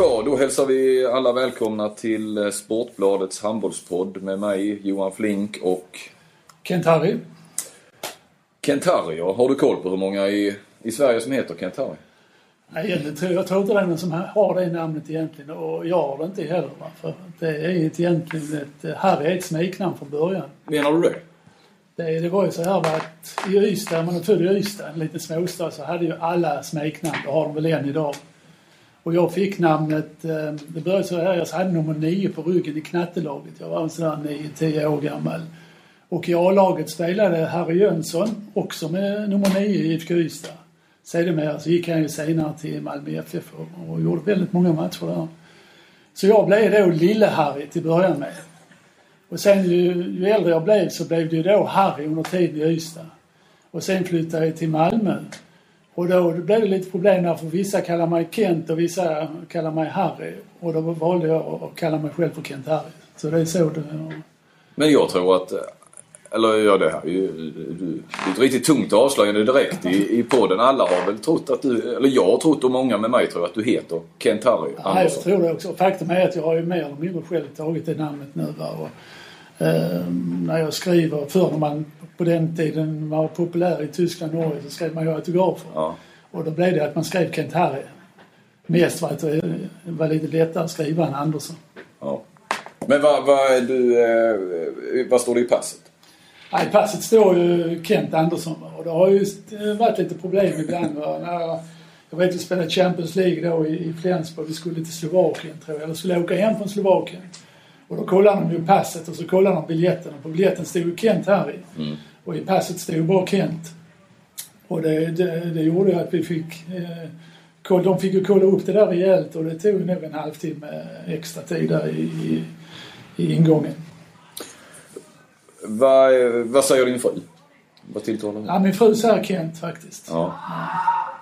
Ja, då hälsar vi alla välkomna till Sportbladets handbollspodd med mig, Johan Flink och... Kent-Harry. Kent-Harry, ja. Har du koll på hur många i Sverige som heter Kent-Harry? Nej, jag tror inte det är någon som har det namnet egentligen. Och jag har det inte heller. För det är egentligen Harry är ett smeknamn från början. Menar du det? Det var ju så här att i Ystad, man är född i Ystad, en liten småstad, så hade ju alla smeknamn. Det har de väl än idag. Och jag fick namnet, det började så här, jag hade nummer 9 på ryggen i knattelaget. Jag var sådär 9-10 år gammal. Och i A-laget spelade Harry Jönsson, också med nummer 9 i IFK Ystad. Sedermera så gick han ju senare till Malmö FF och gjorde väldigt många matcher där. Så jag blev då Lille Harry till början med. Och sen ju äldre jag blev så blev det ju då Harry under tiden i Ystad. Och sen flyttade jag till Malmö. Och då blev det lite problem där, för vissa kallar mig Kent och vissa kallar mig Harry. Och då valde jag att kalla mig själv för Kent-Harry. Så det är så det är. Men jag tror att... Eller ja, det här är ju ett riktigt tungt avslöjande direkt i podden. Alla har väl trott att du... Eller jag har trott, och många med mig tror att du heter Kent-Harry Andersson. Nej, jag tror det också. Faktum är att jag har ju mer eller mindre själv tagit det namnet nu. Och, när jag skriver... Förr när man på den tiden var populär i Tyskland och Norge så skrev man ju autografer. Ja. Och då blev det att man skrev Kent-Harry. Mest för att det var lite lättare att skriva än Andersson. Ja. Men vad står det i passet? Ja, i passet står ju Kent Andersson, och det har ju varit lite problem ibland. Jag vet att vi spelade Champions League då i Flensburg, vi skulle till Slovakien tror jag, eller skulle åka hem från Slovakien. Och då kollade de ju passet och så kollade de biljetten, och på biljetten stod ju Kent Harry. Mm. Och i passet stod bara Kent. Och det gjorde ju att vi fick, de fick ju kolla upp det där rejält, och det tog nog en halvtimme extra tid där i ingången. Vad säger din fru? Vad tilltalar hon? Ja, min fru säger Kent faktiskt. Ja.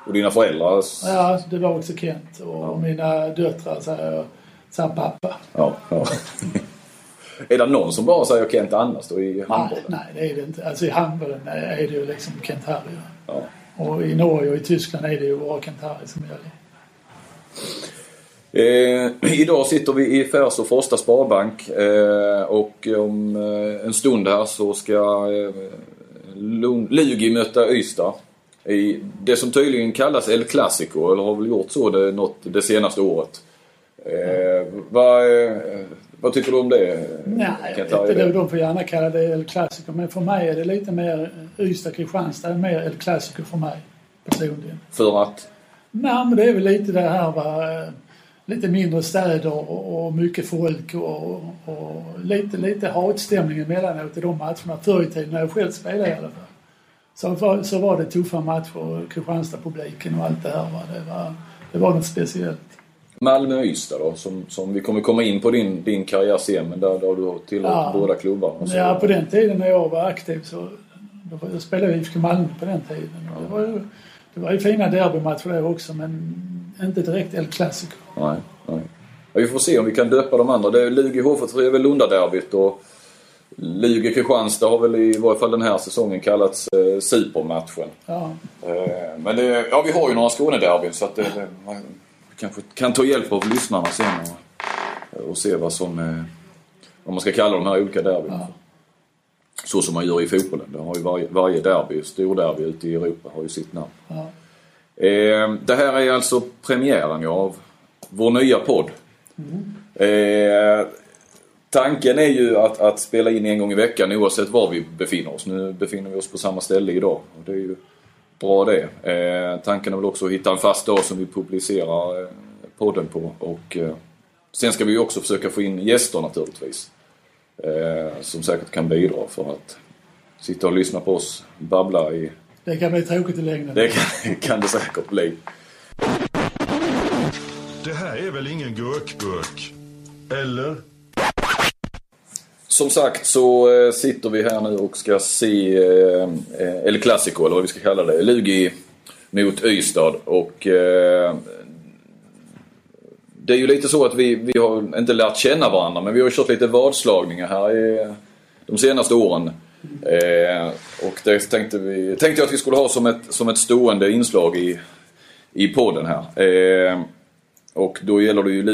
Och dina föräldrar? Ja, det var också Kent. Och Mina döttrar säger pappa. Ja. Är det någon som bara säger Kent annars då i handbollen? Nej, det är det inte. Alltså i handbollen är det ju liksom Kent-Harry. Ja. Och i Norge och i Tyskland är det ju bara Kent-Harry som gäller. Idag sitter vi i Färs och Frosta Sparbank, och om en stund här så ska Lugi möta Ystad i det som tydligen kallas El Clasico, eller har väl gjort så det senaste året. Vad tycker du om det? Nej, de får gärna kalla det El Clasico, men för mig är det lite mer Ystad-Kristianstad, mer El Clasico för mig personligen. För att? Nej, men det är väl lite det här lite mindre städer och mycket folk och lite hatstämning emellanåt i de matcherna. Förr i tiden när jag själv spelade i alla fall. Så var det tuffa matcher och Kristianstad-publiken och allt det här. Det var något speciellt. Malmö och Ystad då, som vi kommer komma in på din karriär sen, men där du har tillhört båda klubbar. Ja, på den tiden när jag var aktiv så jag spelade jag IFK Malmö på den tiden. Ja. Det var ju fina derbymatcher där också, men inte direkt El Clasico. Nej. Vi får se om vi kan döpa de andra. Det är Lugi H43 är väl Lundaderbyt, och Lugi Kristianstad har väl i varje fall den här säsongen kallats supermatchen. Ja. Men vi har ju några Skånederbyt, så att man kanske kan ta hjälp av lyssnarna sen och se vad man ska kalla de här olika derbyt. Ja. Så som man gör i fotbollen. Det har ju varje derby, stor derby ute i Europa har ju sitt namn. Ja. Det här är alltså premiären av vår nya podd. Tanken är ju att spela in en gång i veckan oavsett var vi befinner oss. Nu befinner vi oss på samma ställe idag, och det är ju bra det. Tanken är väl också att hitta en fast dag som vi publicerar podden på, och sen ska vi också försöka få in gäster naturligtvis, som säkert kan bidra, för att sitta och lyssna på oss babbla i... Det kan bli tråkigt i längden. Det kan det säkert bli. Det här är väl ingen gurkburk? Eller? Som sagt så sitter vi här nu och ska se El Clasico, eller vad vi ska kalla det. Lugi mot Ystad. Och det är ju lite så att vi har inte lärt känna varandra, men vi har kört lite vadslagningar här i de senaste åren. Och det tänkte jag att vi skulle ha som ett stående inslag i podden här. Och då gäller det ju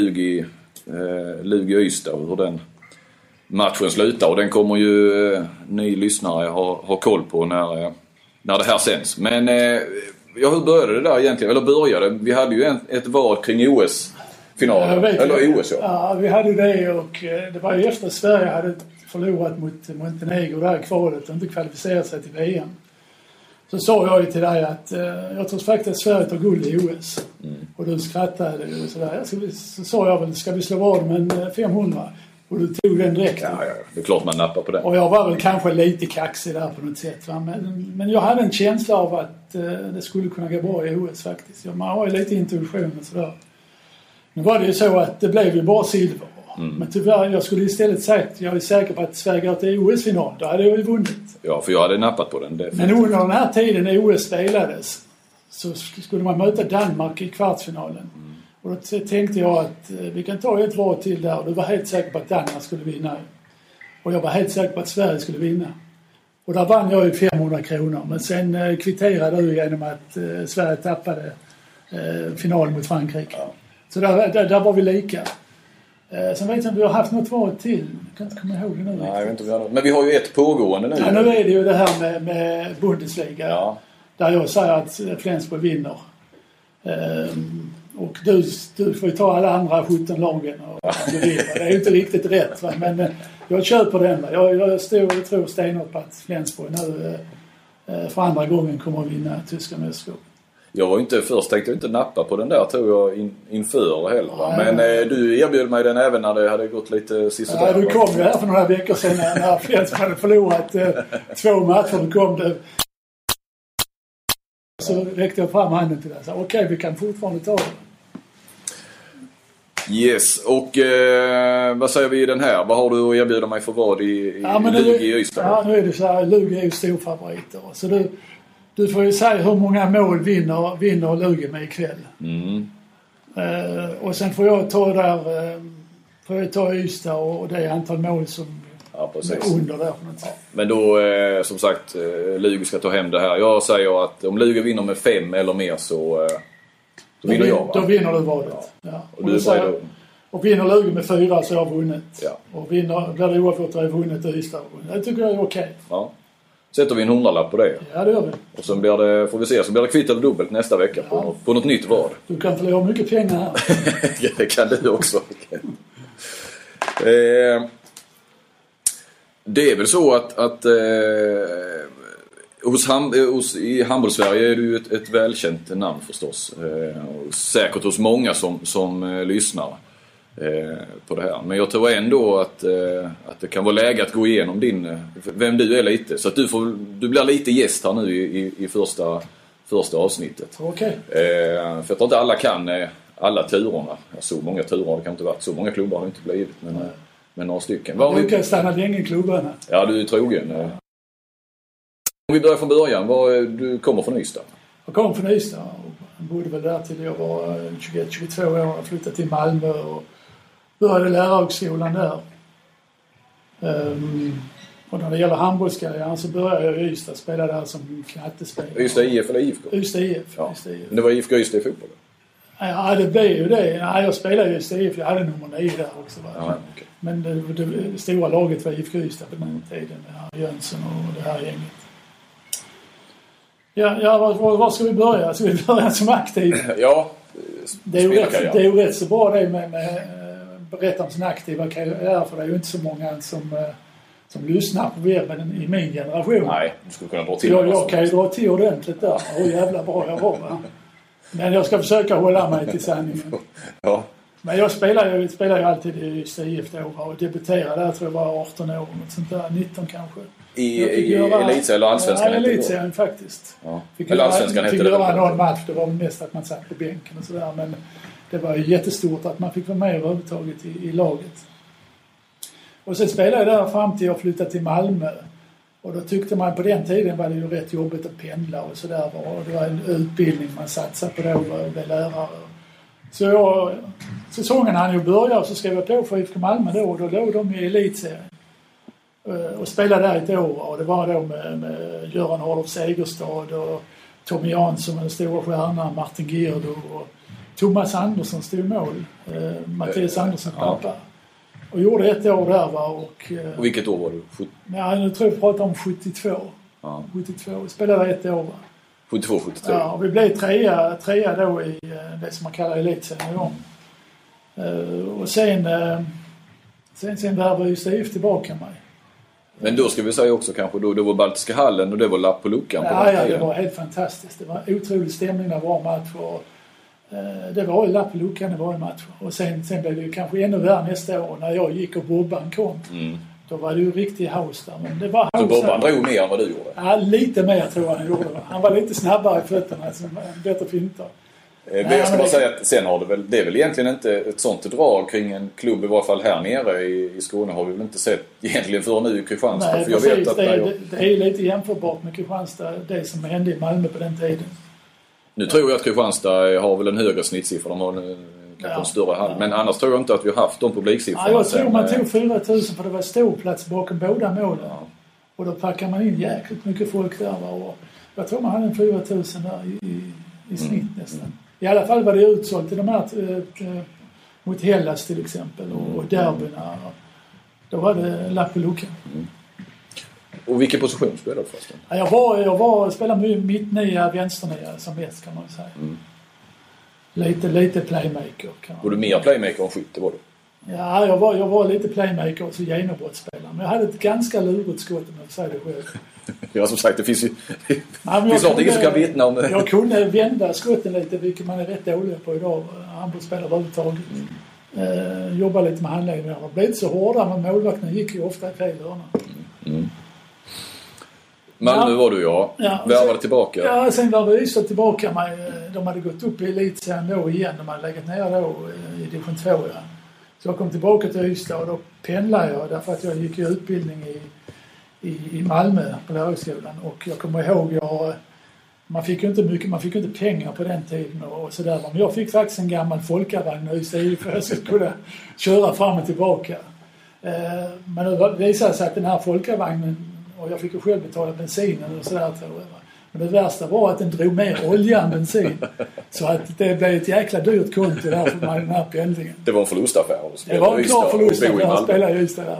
Lugi Ystad och hur den matchen slutar. Och den kommer ju ny lyssnare ha koll på när det här sänds. Men hur började det där egentligen? Eller började? Vi hade ju ett vad kring OS-finalen. Eller OS, ja. Ja, vi hade det, och det var ju efter Sverige hade förlorat mot Montenegro där i kvalet och inte kvalificerat sig till VM. Så sa jag ju till dig att jag tror faktiskt att Sverige tar guld i OS. Mm. Och du skrattade och sådär. Så sa jag väl, ska vi slå vad med 500? Och du tog den direkt. Ja, det är klart man nappar på det. Och jag var väl kanske lite kaxig där på något sätt. Va? Men jag hade en känsla av att det skulle kunna gå bra i OS faktiskt. Man har ju lite intuition och sådär. Nu var det ju så att det blev ju bara silver. Mm. Men tyvärr, jag skulle istället sagt, jag är säker på att Sverige går till OS-final. Då hade jag ju vunnit. Ja, för jag hade nappat på den. Men under den här tiden när OS spelades så skulle man möta Danmark i kvartsfinalen. Mm. Och då tänkte jag att vi kan ta ett var till där. Och du var helt säker på att Danmark skulle vinna. Och jag var helt säker på att Sverige skulle vinna. Och där vann jag ju 500 kronor. Men sen kvitterade du genom att Sverige tappade finalen mot Frankrike. Ja. Så där var vi lika. Sen vet jag om vi har haft något val till. Jag kan inte komma ihåg det nu. Nej, jag vet inte. Men vi har ju ett pågående nu. Ja, nu är det ju det här med Bundesliga. Ja. Där jag säger att Flensburg vinner. Och du får ju ta alla andra 17 lagen. Och det är ju inte riktigt rätt. Va? Men jag köper den där. Jag tror stenhårt på att Flensburg nu för andra gången kommer att vinna tyska mästerskap. Jag var inte först, tänkte jag inte nappa på den där, tror jag, inför heller. Va? Men du erbjöd mig den även när det hade gått lite sisådär. Ja, du kom ju här för några veckor sedan när Flensburg hade förlorat 2 matcher. Då kom det. Så räckte jag fram handen till det. Okej, vi kan fortfarande ta det. Yes, och vad säger vi i den här? Vad har du att erbjuda mig för vad i Lugi Ystad? Ja, nu är det så här, Lugi är ju storfavoriter. Så du får ju säga hur många mål vinner Lugi med ikväll. Mm. Och sen får jag ta där, får jag ta Ystad och det antal mål som är under där. Ja. Men då, som sagt, Lugi ska ta hem det här. Jag säger att om Lugi vinner med 5 eller mer så då vinner jag. Då vinner du vadet. Ja. Ja. Och vinner Lugi med 4 så har jag vunnit. Ja. Och blir det oavgjort har jag vunnit och Ystad har vunnit. Det tycker jag är okej. Ja. Sätter vi en 100-lapp på det. Ja, det gör vi. Och sen blir det, får vi se, så blir det kvitt eller dubbelt nästa vecka på något nytt vad. Du kan förlora mycket pengar här. Det kan du också. Det är väl så att i handbollssverige är det ju ett välkänt namn förstås. Och säkert hos många som lyssnar på det här. Men jag tror ändå att det kan vara läge att gå igenom vem du är lite. Så att du blir lite gäst här nu i första avsnittet. Okej. För jag tror inte alla kan alla turerna. Så många turer har det kan inte varit. Så många klubbar har det inte blivit. Men några stycken. Du kan stanna länge i klubbarna. Ja, du är trogen. Om vi börjar från början. Du kommer från Ystad. Jag kommer från Ystad och bodde väl där till jag var 21-22 år. Jag flyttade till Malmö och började lärarhögskolan där. Och när det gäller handbollskarriären så började jag i Ystad spela där som knattespelare. Ystad IF eller IFK? Ystad IF. Ja. Men det var IFK Ystad i fotboll? Ja, det blev ju det. Nej, jag spelade i Ystad IF. Jag hade nummer 9 där också. Ja, okay. Men det stora laget var IFK Ystad på den tiden. Det här Jönsson och det här gänget. Ja, var ska vi börja? Ska vi börja som aktiv? Ja, det är ju rätt så bra det med berätta om sin aktiva karriär, för det är ju inte så många som lyssnar på webben i min generation. Nej, du skulle kunna dra till. Jag kan ju dra till ordentligt där. Åh, jävla bra jag var, va? Men jag ska försöka hålla mig till sanningen. Ja. Men jag spelar ju alltid i CIF då och debuterade där, tror jag var 18 år, något sånt där, 19 kanske. I elitserien eller allsvenskan? Ja, elitserien faktiskt. Ja. Fick göra någon match, det var mest att man satt på bänken och sådär, men det var ju jättestort att man fick vara med överhuvudtaget i laget. Och sen spelade jag där fram till jag flyttade till Malmö, och då tyckte man på den tiden var det ju rätt jobbigt att pendla och sådär, och det var en utbildning man satsade på då och blev lärare. Så säsongen hann ju börja, så skrev jag på för IFK Malmö då, och då låg de i elitserien. Och spelade där ett år, och det var då med Göran Adolf Segerstad och Tommy Jansson, den stora stjärnan, Martin Girdo och Thomas Andersson stod i mål. Mattias Andersson pappa. Och gjorde ett år där va. Och vilket år var det? Nej, nu tror jag pratar om 72. Ja. 72. Spelade ett år va. 72, 73. Ja, och vi blev trea då i det som man kallar elitserien. Och sen värvade ju Steve tillbaka mig. Men då ska vi säga också kanske, då var Baltiska hallen och det var lapp på luckan. Ja, det var helt fantastiskt. Det var otrolig stämning när det var match. Det var ju lapp på luckan, det var ju match. Och sen blev det ju kanske ännu värre nästa år när jag gick och Bobban kom. Mm. Då var det ju riktigt haus där. Men det var haus. Så Bobban drog mer än vad du gjorde? Ja, lite mer tror jag han gjorde. Han var lite snabbare i fötterna, alltså, bättre fintar. Jag ska bara säga att sen har det är väl egentligen inte ett sånt drag kring en klubb, i varje fall här nere i Skåne har vi väl inte sett egentligen för nu i Kristianstad. Nej, för jag precis, vet att det är lite jämförbart med Kristianstad, det som hände i Malmö på den tiden. Nu tror jag att Kristianstad har väl en högre snittsiffra, de har kanske en större hand, men annars tror jag inte att vi har haft de publiksiffrorna. Ja, jag tror man tog 4 000 för det var storplats bakom båda målen. Ja. Och då packar man in jäkligt mycket folk där va? Och jag tror man hade en 4 000 där i snitt nästan. I alla fall var det utsålt till de här mot Hellas till exempel och derbyna. Då var det lapp på luckan. Mm. Och vilken position spelade du förresten? Ja, jag spelade mittnia, vänsternia som mest kan man säga. Mm. Lite playmaker. Var du mer playmaker än skytte var du? Ja, jag var lite playmaker och så genombrottsspelare. Men jag hade ett ganska lurigt skott om jag säger det själv. Ja, som sagt, det finns ju någonting som kan vittna om det. Jag kunde vända skotten lite, vilket man är rätt dålig på idag. Handbollsspelare överhuvudtaget. Jobbade lite med handläggningar. Det blev inte så hårda, men målvakterna gick ju ofta i fel hörna. Men nu var du värvade tillbaka. Ja, sen värvade Ystad tillbaka mig. De hade gått upp i elitserien då igen. De hade legat ner då i division 2. Ja. Så jag kom tillbaka till Ystad och då pendlade jag därför att jag gick i utbildning i Malmö på lärarhögskolan och jag kommer ihåg man fick ju inte pengar på den tiden och sådär, men jag fick faktiskt en gammal folkarvagn i sig för att jag skulle kunna köra fram och tillbaka, men det visade sig att den här folkarvagnen, och jag fick ju själv betala bensinen och sådär, men det värsta var att den drog mer olja än bensin, så att det blev ett jäkla dyrt konto där för den här pendlingen. Det var en förlustaffär. Det var en klar förlustaffär att spela i Ystad där.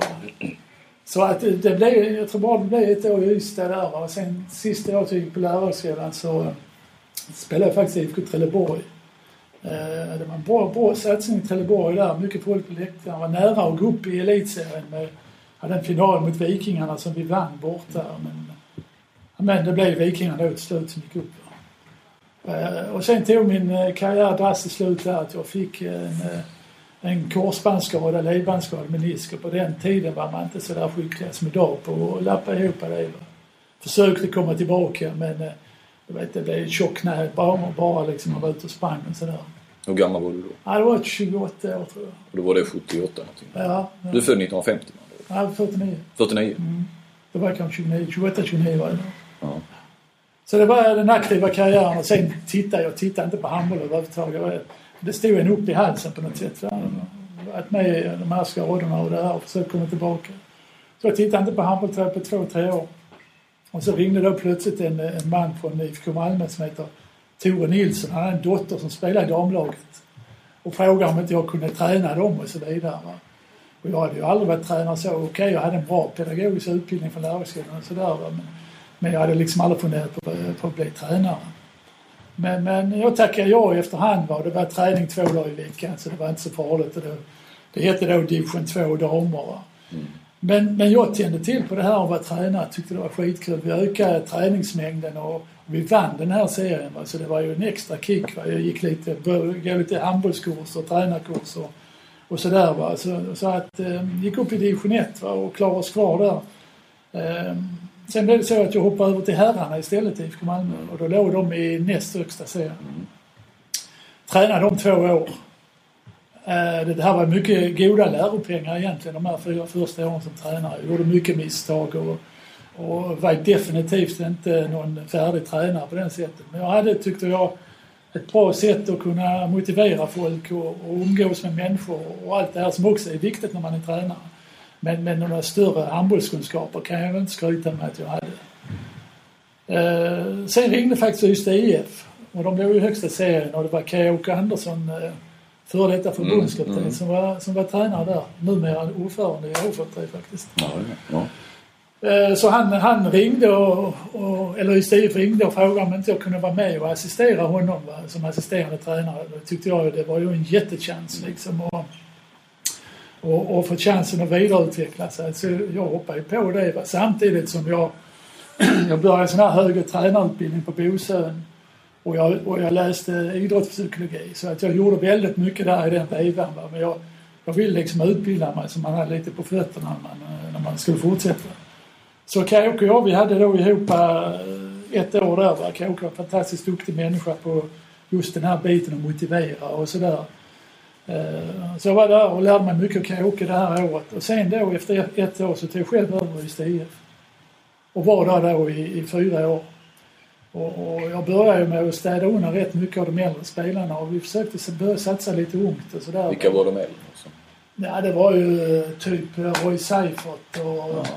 Så att jag tror bara det blev ett år i Ystad där, och sen sista året jag gick på lärarhögskolan så spelade jag faktiskt IFK Trelleborg. Det var en bra satsning i Trelleborg där, mycket folk på läktaren, var nära att gå upp i elitserien, hade en final mot Vikingarna som vi vann borta, men det blev Vikingarna åt slut som gick upp. Och sen tog min karriär drastiskt slut där, att jag fick en korsbandsskada, ledbandsskada, menisk. Och på den tiden var man inte så där skicklig som idag på att lappa ihop det. Försökte komma tillbaka, men jag vet inte, det blev tjock knä bara liksom, man var ute och sprang och sådär. Hur gammal var du då? Ja, det var 28 år tror jag. Och då var det 78 någonting? Ja. Du födde 1950? Ja, 49. 49? Mm. Det var kanske 29, 28-29 var det då. Ja. Så det var den aktiva karriären, och sen tittade jag inte på handboll överhuvudtaget. Det stod en upp i halsen på något sätt. Att med de här skadorna och det här och försökte komma tillbaka. Så jag tittade inte på handbollsträ på 2-3 år. Och så ringde då plötsligt en man från IFK Malmö som heter Tore Nilsson. Han hade en dotter som spelade i damlaget. Och frågade om inte jag kunde träna dem och så vidare. Och jag hade ju aldrig varit tränare så. Okej, jag hade en bra pedagogisk utbildning från lärarskolan och sådär. Men jag hade liksom aldrig funderat på att bli tränare. Men jag tackade jag efterhand. Det var träning 2 dagar i veckan, så det var inte så farligt. Det hette då division 2 damer. Mm. Men jag tände till på det här och var tränare. Tyckte det var skitkul. Vi ökade träningsmängden och vi vann den här serien. Så det var ju en extra kick. Jag gick lite handbollskurser och tränarkurser och sådär. Så att gick upp i division 1 och klarade oss kvar där. Sen blev det så att jag hoppade över till herrarna istället i IFK Malmö. Och då låg de i näst högsta serien. Tränade de 2 år. Det här var mycket goda läropengar egentligen. De här 4 första åren som tränare. Jag gjorde mycket misstag och var definitivt inte någon färdig tränare på den sättet. Men jag hade, tyckte jag, ett bra sätt att kunna motivera folk och umgås med människor. Och allt det här som också är viktigt när man är tränare. Men några större handbollskunskaper kan jag väl inte skryta med att jag hade. Sen ringde faktiskt Ystad IF Och de blev ju högsta serien och det var Kaj-Åke Andersson, före detta förbundskapten, som var tränare där. Numera ordförande i HF3 faktiskt. Ja. Så han ringde och eller istället ringde och frågade om inte jag kunde vara med och assistera honom som assisterande tränare. Då tyckte jag det var ju en jättechans liksom och få chansen att vidareutveckla sig. Så jag hoppade på det. Samtidigt som jag började en sån här högre tränarutbildning på Bosön och jag läste idrottspsykologi. Så att jag gjorde väldigt mycket där i den vevan. Men jag ville liksom utbilda mig så man hade lite på fötterna när man skulle fortsätta. Så Kaj-Åke och jag, vi hade då ihop ett år där. Kaj-Åke var en fantastiskt duktig människa på just den här biten att motivera och sådär. Så jag var där och lärde mig mycket av Kaj-Åke det här året. Och sen då, efter ett år, så tog jag själv över i STIF. Och var där då i 4 år. Och jag började med att städa undan rätt mycket av de äldre spelarna. Och vi försökte börja satsa lite ungt och sådär. Vilka var de äldre också? Ja, det var ju typ Roy Seifert och...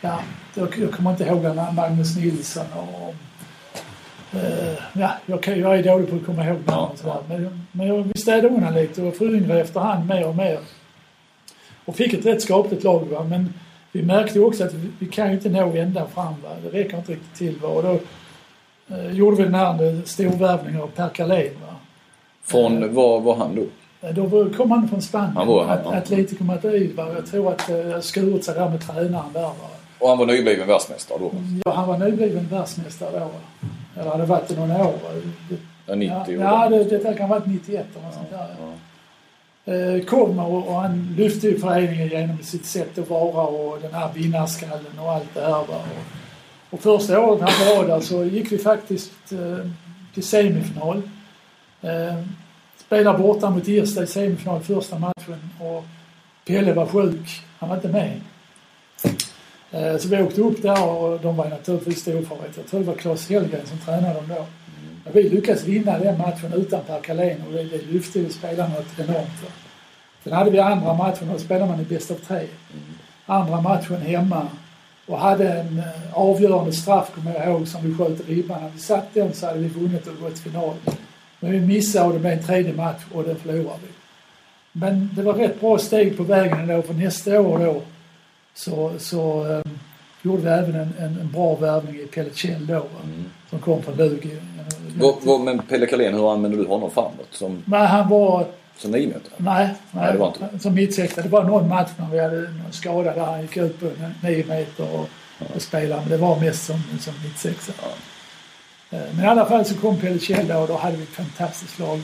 Ja, jag kommer inte ihåg Magnus Nilsson och jag är dålig på att komma ihåg någon. Men jag städade undan lite och föryngrade efterhand mer och mer. Och fick ett rätt skapligt lag men vi märkte också att vi kan ju inte nå ända fram Det räcker inte riktigt till och då gjorde vi den här storvärvningen av Per Carlén Från, var var han då? Då kom han från Spanien. Han var Atletico Madrid Jag tror att jag skurit sig där med tränaren där Och han var nybliven världsmästare då? Ja, han var nybliven världsmästare då. Eller hade varit i några år. Ja, 90 år. Ja, det kan ha varit 91 eller något sånt där. Ja. Kom och han lyfte ju föreningen genom sitt sätt att vara och den här vinnarskallen och allt det här. Och första året han var där så gick vi faktiskt till semifinal. Spelade borta mot Irsta i semifinal första matchen och Pelle var sjuk. Han var inte med. Så vi åkte upp där och de var naturligtvis storfavorit. Jag tror det var Claes Helgren som tränade dem då. Men vi lyckades vinna den matchen utan Per Carlén och det lyfte ju spelarna något enormt. Sen hade vi andra matchen och spelade man i bäst av 3. Andra matchen hemma och hade en avgörande straff kommer jag ihåg som vi sköt ribban. När vi satt den så hade vi vunnit och gått final. Men vi missade och det blev en tredje match och den förlorade vi. Men det var rätt bra steg på vägen då för nästa år då. Så gjorde vi även en bra värvning i Pelle Kjell då, som kom från Lugi. Men Pelle Carlén, hur använde du honom framåt? Han var... Som niometer? Nej, det var inte. Som mittsektor. Det var någon match när vi hade någon skada där han gick ut på 9 meter och spelade. Men det var mest som mittsektor. Ja. Men i alla fall så kom Pelle Kjell och då hade vi ett fantastiskt lag.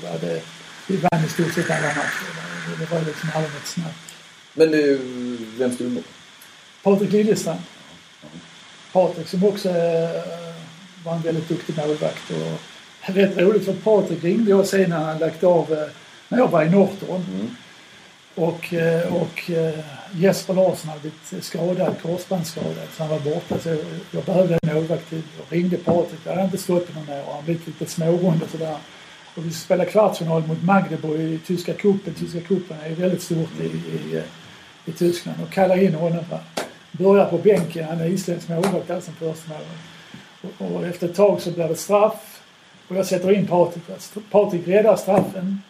Vi vann i stort sett alla matcher. Det var liksom aldrig något snabbt. Men nu, vem skulle du med? Patrik Liljestrand. Patrik som också var en väldigt duktig målvakt. Och rätt roligt för Patrik ringde jag sen när han lagt av när jag var i Norton. Och Jesper Larsson hade blivit korsbandsskadad. Så han var borta så jag behövde en målvakt till. Jag ringde Patrik, jag hade inte stått på någon år. Han blev lite smågående sådär. Och vi spelade kvartsfinal mot Magdeburg i tyska kuppen. Tyska kuppen är väldigt stort i Tyskland och kallar in honom. Börjar på bänken, han är isländsk målvakt där som första målvakt. Och efter ett tag så blir det straff och jag sätter in Patrik. Patrik räddar straffen,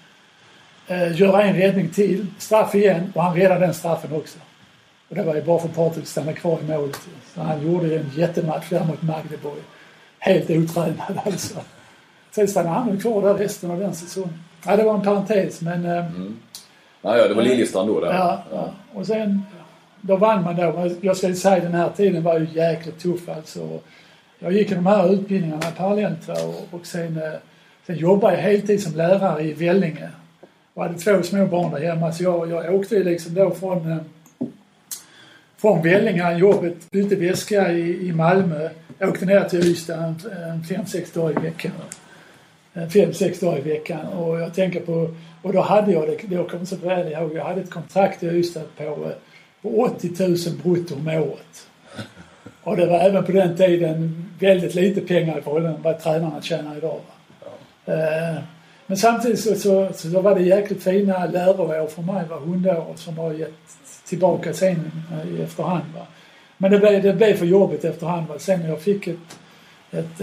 gör en räddning till, straff igen och han räddar den straffen också. Och det var ju bara för Patrik att stanna kvar i målet. Så han gjorde en jättematch där mot Magdeburg. Helt otränad alltså. Sen stannade han kvar där resten av den säsongen. Ja, det var en parentes men... Ja, det var Liljestrand då. Ja. Och sen, då vann man då. Jag ska säga den här tiden var ju jäkligt tuff alltså. Jag gick i de här utbildningarna parallellt och sen jobbade jag heltid som lärare i Vellinge. Jag hade 2 små barn där hemma så jag åkte liksom då från Vellinge jobbet, bytte väska i Malmö. Jag åkte ner till Ystad 5-6 dagar i veckan. 5-6 dagar i veckan och jag tänker på och då hade jag det jag kommer så väl ihåg jag hade ett kontrakt i Ystad på 80 000 brutto om året och det var även på den tiden väldigt lite pengar i förhållande till vad tränarna tjänar idag men samtidigt så var det jäkligt fina lärare för mig var 100 år som har gett tillbaka sen i efterhand men det blev för jobbigt efterhand sen jag fick ett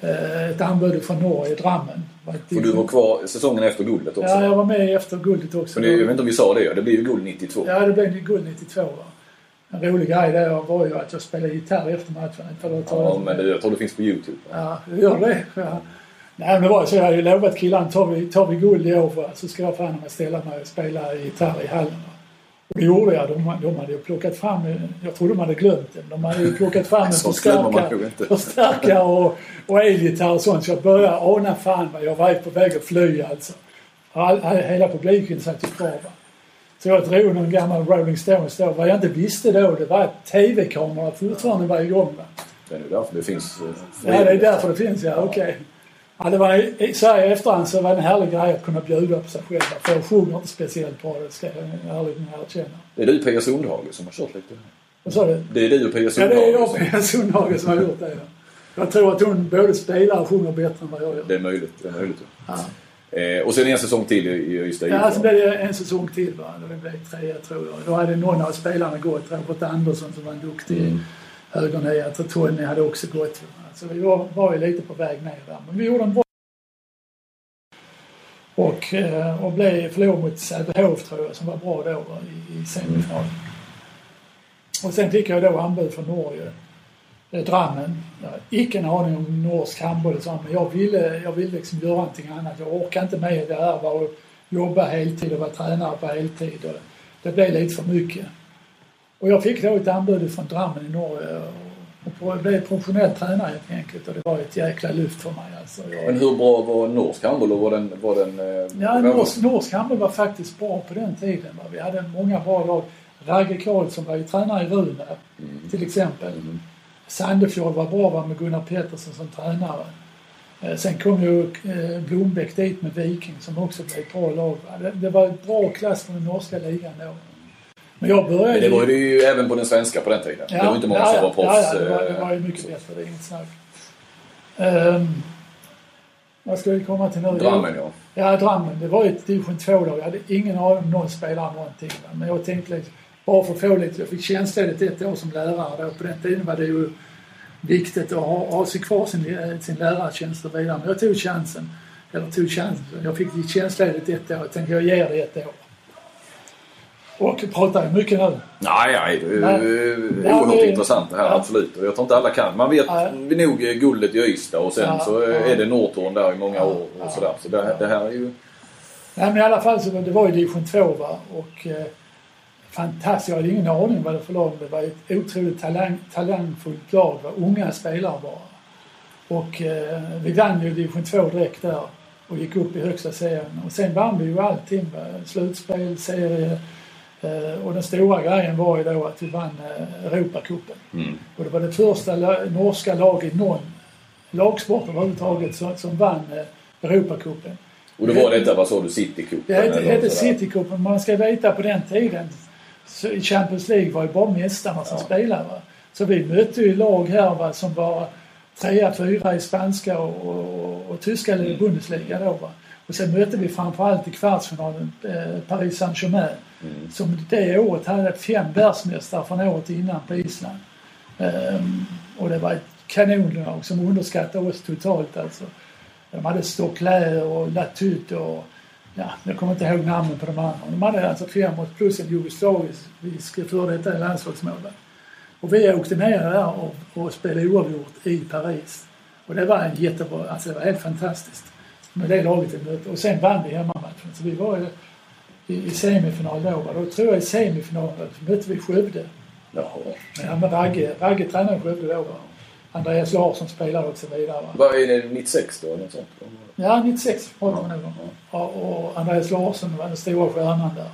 Ett anbud från Norge, Drammen. För du var kvar säsongen efter guldet också? Ja, jag var med efter guldet också. Men jag vet inte om vi sa det, det blev ju guld 92. Ja, det blev ju guld 92. Va? En rolig grej där var ju att jag spelade gitarr efter matchen. Ja, men jag tror det finns på YouTube. Ja, jag gör det. Ja. Nej, men det var så jag hade ju lovat killarna, tar vi guld i år va? Så ska jag fan ställa mig och spela gitarr i hallen. Va? Och det gjorde jag. De hade ju plockat fram, jag tror de hade glömt det, de hade ju plockat fram en förstärkare och elgitarr och sånt. Så jag började ana fan vad jag var på väg att fly alltså. Hela publiken satt ju kvar va? Så jag drog någon gammal Rolling Stones då. Vad jag inte visste då, det var att tv-kamerorna fortfarande var igång va? Det är ju därför det finns. Ja, det är därför det finns, ja, okej. Okay. Ja, det var, så här, efterhand så var det en härlig grej att kunna bjuda på sig själv. För jag sjunger inte speciellt bra, det ska jag ärligt erkänna. Det är du Pia Sundhage som har kört lite. Vad sa du? Det är du Pia Sundhage. Ja, det är jag Pia Sundhage som har gjort det. Ja. Jag tror att hon både spelar och sjunger bättre än vad jag gör. Det är möjligt, Ja. Och sen en säsong till i Östersund. Ja, alltså blev en säsong till va. Det blev 3 tror jag. Då hade någon av spelarna gått, Robert Andersson som var en duktig högernia. Jag tror Tony hade också gått. Så vi var ju lite på väg ner där. Men vi gjorde en bra. Och blev förlorad mot Sävehof tror jag som var bra då i semifinalen. Och sen fick jag då anbud från Norge. Drammen. Jag hade icke en aning om norsk handboll och sånt. Men jag ville liksom göra någonting annat. Jag orkade inte med det här. Var att jobba heltid och vara tränare på heltid. Och det blev lite för mycket. Och jag fick då ett anbud från Drammen i Norge. Och blev professionell tränare helt enkelt och det var ett jäkla lyft för mig alltså. Men hur bra var norsk handboll och var den ja, norsk handboll var faktiskt bra på den tiden va? Vi hade många bra lag. Ragge Karlsson var ju tränare i Rune till exempel. Sandefjord var bra va? Med Gunnar Pettersson som tränare. Sen kom ju Blombeck dit med Viking som också blev ett bra lag. Det var ett bra klass från den norska ligan då. Men det var ju även på den svenska på den tiden. Ja, det var inte många som var proffs. Ja, det var ju mycket bättre, det är inget snack. Vad ska vi komma till nu? Drammen, ja. Ja, Drammen. Det var ju ett division 2 då. Jag hade ingen aning om någon spelare någonting. Men jag tänkte bara för att få lite. Jag fick tjänstledigt ett år som lärare. Då. På den tiden var det ju viktigt att ha sig kvar sin lärartjänst och vidare. Men jag tog chansen. Jag fick tjänstledigt ett år. Jag tänkte jag ger det ett år. Och pratar ju mycket nu. Nej, det är oerhört intressant det här, absolut. Och jag tror inte alla kan. Man vet nog guldet i Ystad och sen så är det Norrtorn där i många år och sådär. Så det här är ju... Nej, men i alla fall så det var ju division 2 va? Och fantastiskt, jag hade ingen aning vad det för lag. Det var ett otroligt talangfullt lag, var unga spelare bara. Och vi vann ju division 2 direkt där och gick upp i högsta serien. Och sen vann vi ju allting, va? Slutspel, serie... Och den stora grejen var ju då att vi vann Europacupen. Och det var det första norska laget i någon lagsport överhuvudtaget som vann Europacupen. Och då var det inte vad sa du, Citycupen? Det hette Citycupen. Man ska veta på den tiden i Champions League var ju bara mästarna som spelade. Va? Så vi mötte ju lag här va, som var 3-4 i spanska och tyska eller Bundesliga då va. Och sen mötte vi framförallt i kvartsfinalen Paris Saint-Germain som det året hade 5 världsmästare från året innan på Island. Och det var ett kanonlag som underskattade oss totalt alltså. De hade Stocklä och Latut och ja, jag kommer inte ihåg namnen på de andra. De hade alltså 5 plus en jugoslavisk före detta landslagsmålet. Och vi åkte ner där och spelade oavgjort i Paris. Och det var en jättebra, alltså det var helt fantastiskt. Med det laget i möte. Och sen vann vi hemmamatchen. Så vi var i semifinal då. Då tror jag i semifinalen mötte vi Skövde. Ja, men Ragge tränade Skövde då. Andreas Larsson spelade och så vidare. Vad är det, 96 då? Något sånt? Ja, 96 pratar man nog. Ja, och Andreas Larsson var den stora stjärnan där.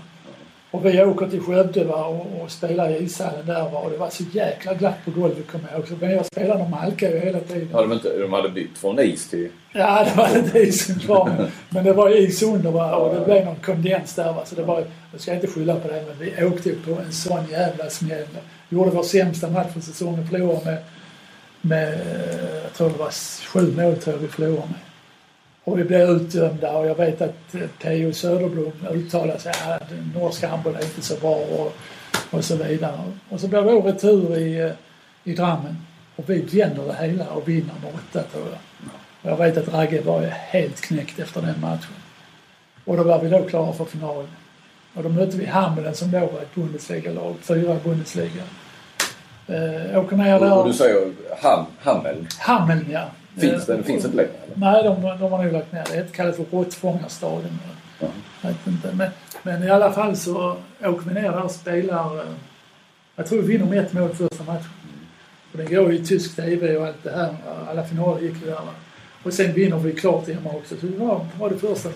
Och vi åker till Skövde va, och spelar i ishallen där va, och det var så jäkla glatt på golvet kommer jag också. Men jag spelade de halkade ju hela tiden. Ja, de hade bytt från is till... Ja, det var inte isen kvar. Men det var is under va, och det blev någon kondens där va. Så det var, jag ska inte skylla på det, men vi åkte upp på en sån jävla smäll. Vi gjorde vår sämsta match för säsongen förlorade med jag tror det var 7 mål tror jag vi förlorade med. Och vi blev utdömda och jag vet att P.O. Söderblom uttalade sig att den norska handbollen är inte så bra och så vidare. Och så blev vår retur i Drammen och vi vänder det hela och vinner med 8 tror jag. Jag vet att Ragge var helt knäckt efter den matchen. Och då var vi då klara för finalen. Och då mötte vi Hameln som då var ett Bundesliga-lag, 4 Bundesliga. Åker ner där. Och du säger Hameln? Hameln, ja. Finns det inte längre? Nej, de har nog lagt ner det. Det kallas för Råttfångarstadion. Mm. Inte. Men i alla fall så åker vi ner där och spelar. Jag tror vi vinner med 1 mål första matchen. Och den går ju i tysk TV och allt det här. Alla finaler gick ju där. Och sen vinner vi klart hemma också. Så det var det första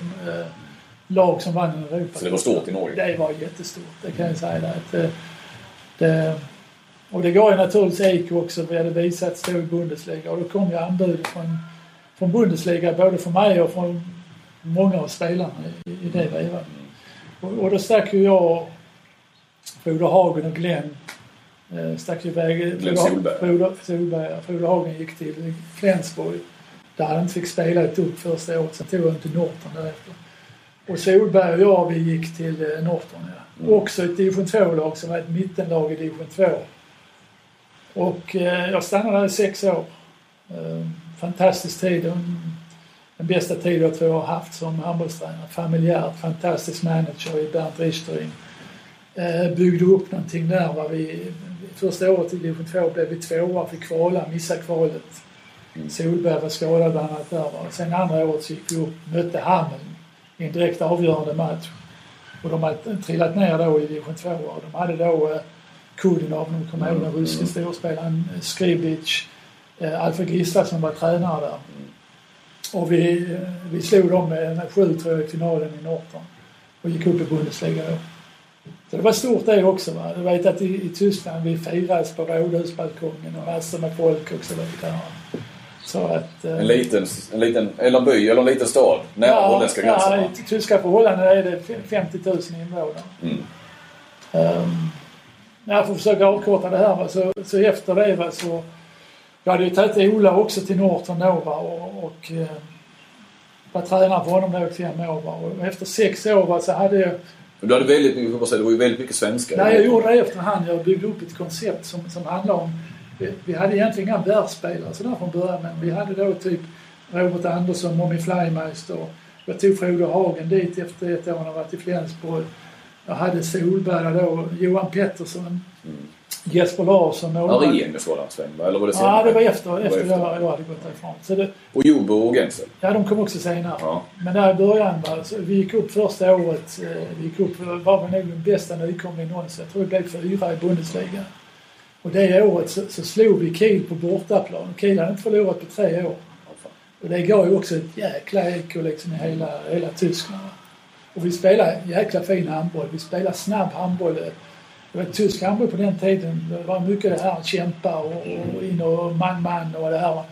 lag som vann i Europa. Så det var stort i Norge? Det var jättestort, det kan jag säga. Och det går ju naturligtvis eko också. Vi hade visat stå i Bundesliga. Och då kom ju anbud från Bundesliga. Både från mig och från många av spelarna i det vevan. Och då stack ju jag, Frode Hagen och Glenn. Stack ju iväg. Frode Hagen gick till Flensburg. Där han inte fick spela ett upp första året. Sen tog han till Norton därefter. Och Solberg och jag, vi gick till Norton. Ja. Mm. Också ett division 2-lag som var ett mittenlag i division 2. Och jag stannade där i 6 år. Fantastisk tid. Den bästa tid jag tror jag har haft som handbollstränare. Familjärt, fantastisk manager i Bernd Richtering. Byggde upp någonting där. Första året i division 2 blev vi 2:a, fick kvala, missade kvalet. Solberg var skadad bland annat där. Sen andra året så gick vi upp och mötte Hameln i en direkt avgörande match. Och de hade trillat ner då i division 2. Och de hade då Kudinov, de kom ihåg den ryska storspelaren Skribic, Alfred Gistad som var tränare där. Och vi slog dem med 7 tror jag i finalen i Norton. Och gick upp i Bundesliga då. Så det var stort det också. Va? Du vet att i Tyskland vi firades på Rådhusbalkongen och massor med folk och så vidare. Så att, en liten eller by eller en liten stad nära holländska gränsen. Ja, i tyska förhållanden är det 50 000 invånare. Mm. När jag får försöka avkorta det här så efter det så jag hade ju tagit Ola också till Norton då och var tränare på honom då 5 år. Och efter 6 år så hade jag... Du hade väldigt mycket, det var ju väldigt mycket svenska. Nej, jag gjorde det efterhand. Jag byggde upp ett koncept som handlar om... Vi hade egentligen inga världsspelare så där från början, men vi hade då typ Robert Andersson, Mommy Flymeister. Jag tog Frode Hagen dit efter 1 år när jag varit i Flensburg. Jag hade Solberg då, Johan Pettersson, Jesper Larsson. Och Arjen med sådant Sven, eller var det senare? Ja, det var efter jag hade gått därifrån. Så det, och Jobo och Gensel? Ja, de kom också senare. Ja. Men där i början, så vi gick upp första året. Vi gick upp, var nog den bästa nykomling någonsin. Jag tror vi blev 4 i Bundesliga. Och det året så slog vi Kiel på bortaplan. Kiel hade inte förlorat på 3 år. Och det gav ju också ett jäkla eko liksom i hela Tyskland. Och vi spelade jäkla fin handboll. Vi spelade snabb handboll. Det var tysk handboll på den tiden. Det var mycket det här att kämpa och in och man och det här.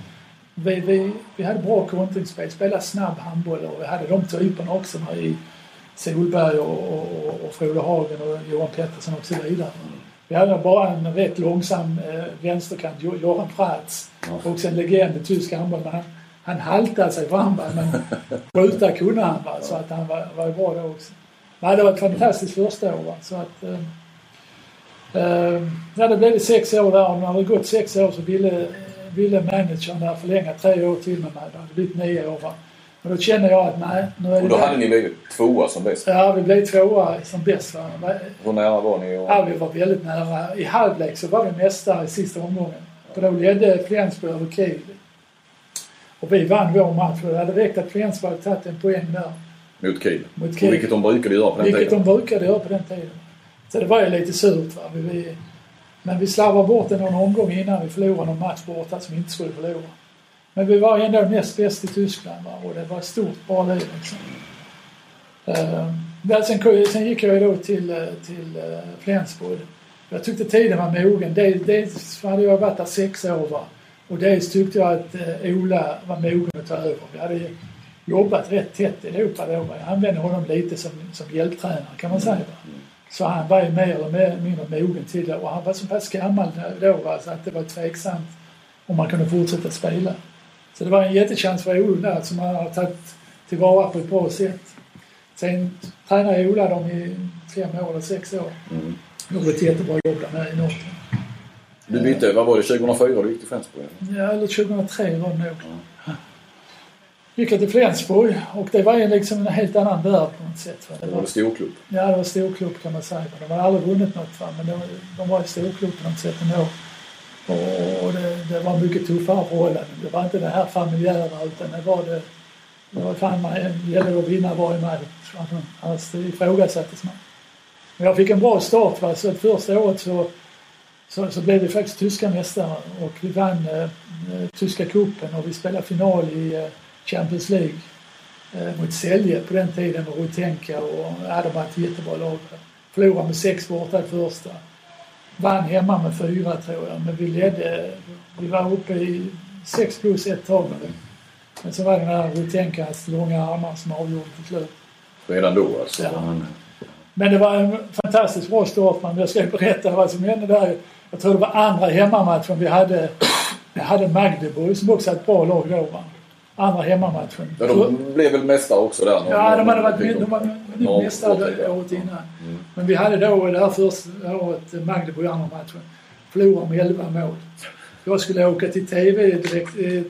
Vi hade bra kontringsspel. Spelade snabb handboll och vi hade de typerna också i Solberg och Frode Hagen och Johan Pettersson och så vidare. Vi hade bara en rätt långsam vänsterkant, Joran Pratz. Också en legend i tysk handboll. Han haltade sig fram, men skjuta kunde han. Så att han var bra då också. Nej, det var ett fantastiskt första år. Så att, det blev 6 år där. Och när det hade gått 6 år så ville managern där förlänga 3 år till med mig. Det hade blivit 9 år. Och då känner jag att nej. Nu är och då hade ni blivit 2:a som bäst? Ja, vi blev 2:a som bäst. Va? Hur nära var ni? Ja, vi var väldigt nära. I halvlek så var vi mästare i sista omgången. Och då ledde Flensburg över Kiel. Och vi vann vår match. Det hade räckt att Flensburg hade tagit en poäng där. Mot Kiel. Vilket de brukade göra på den tiden. Så det var ju lite surt. Va? Men vi slarvade bort det någon omgång innan vi förlorade någon match borta som vi inte skulle förlora. Men vi var ändå näst bäst i Tyskland, va? Och det var ett stort bra liv. Liksom. Sen gick jag då till Flensburg. Jag tyckte tiden var mogen. Dels hade jag varit där 6 år. Va? Och dels tyckte jag att Ola var mogen att ta över. Vi hade jobbat rätt tätt i Europa då. Va? Jag använde honom lite som hjälptränare kan man säga. Va? Så han var ju mer eller mindre mogen till det. Och han var så pass gammal då, va? Så att det var tveksamt om man kunde fortsätta spela. Så det var en jättechans för Ola som han har tagit tillvara på ett bra sätt. Sen tränade Ola dem i 5 år eller 6 år. Det var ett jättebra jobb där med i Norton. Du bytte, vad var det, 2004 du gick till Flensburg? Ja, eller 2003 var det nog. Gick till Flensburg och det var ju liksom en helt annan värld på något sätt. Va? Det var en storklubb. Ja, det var en storklubb kan man säga. De hade aldrig vunnit något, va? Men de var en storklubb på något sätt ändå. Och det var mycket tuffare förhållanden. Det var inte det här familjära utan det var fan man gällde att vinna varje match. Annars det ifrågasattes man. Men jag fick en bra start, va? Så första året så blev vi faktiskt tyska mästare och vi vann tyska cupen och vi spelade final i Champions League mot Sälje på den tiden med Rutenka och de var ett jättebra lag. Förlorade med 6 borta i första. Vann hemma med 4 tror jag, men vi ledde, vi var uppe i 6 plus ett tag. Men så var det den här Rutenkas långa armar som avgjorde till slut. Redan då alltså? Ja. Men det var en fantastiskt bra start, men jag ska berätta vad som hände där. Jag tror det var andra hemmamatchen vi hade Magdeburg som också hade ett bra lag då. Andra hemmamatchen. Ja, de blev väl mästare också där? Ja, de hade varit mästare året innan. Mm. Men vi hade då det här första året Magdeburg andra matchen. Förlorade med 11 mål. Jag skulle åka till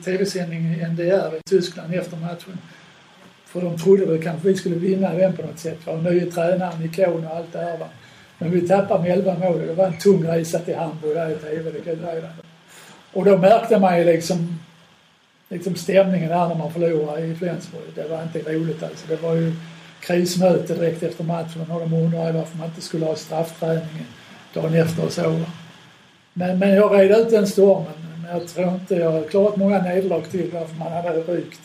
tv-sändning i NDR i Tyskland efter matchen. För de trodde väl kanske vi skulle vinna den på något sätt. Och nya tränaren, ikon och allt det här. Va? Men vi tappade med 11 mål. Det var en tung resa till Hamburg där i tv. Och då märkte man ju liksom stämningen där när man förlorar i Flensburg. Det var inte roligt alltså. Det var ju krismöte direkt efter matchen. Och de undrade varför man inte skulle ha straffträningen dagen efter och så. Men jag red ut den stormen. Men jag tror inte jag har klarat många nederlag till varför man hade rykt.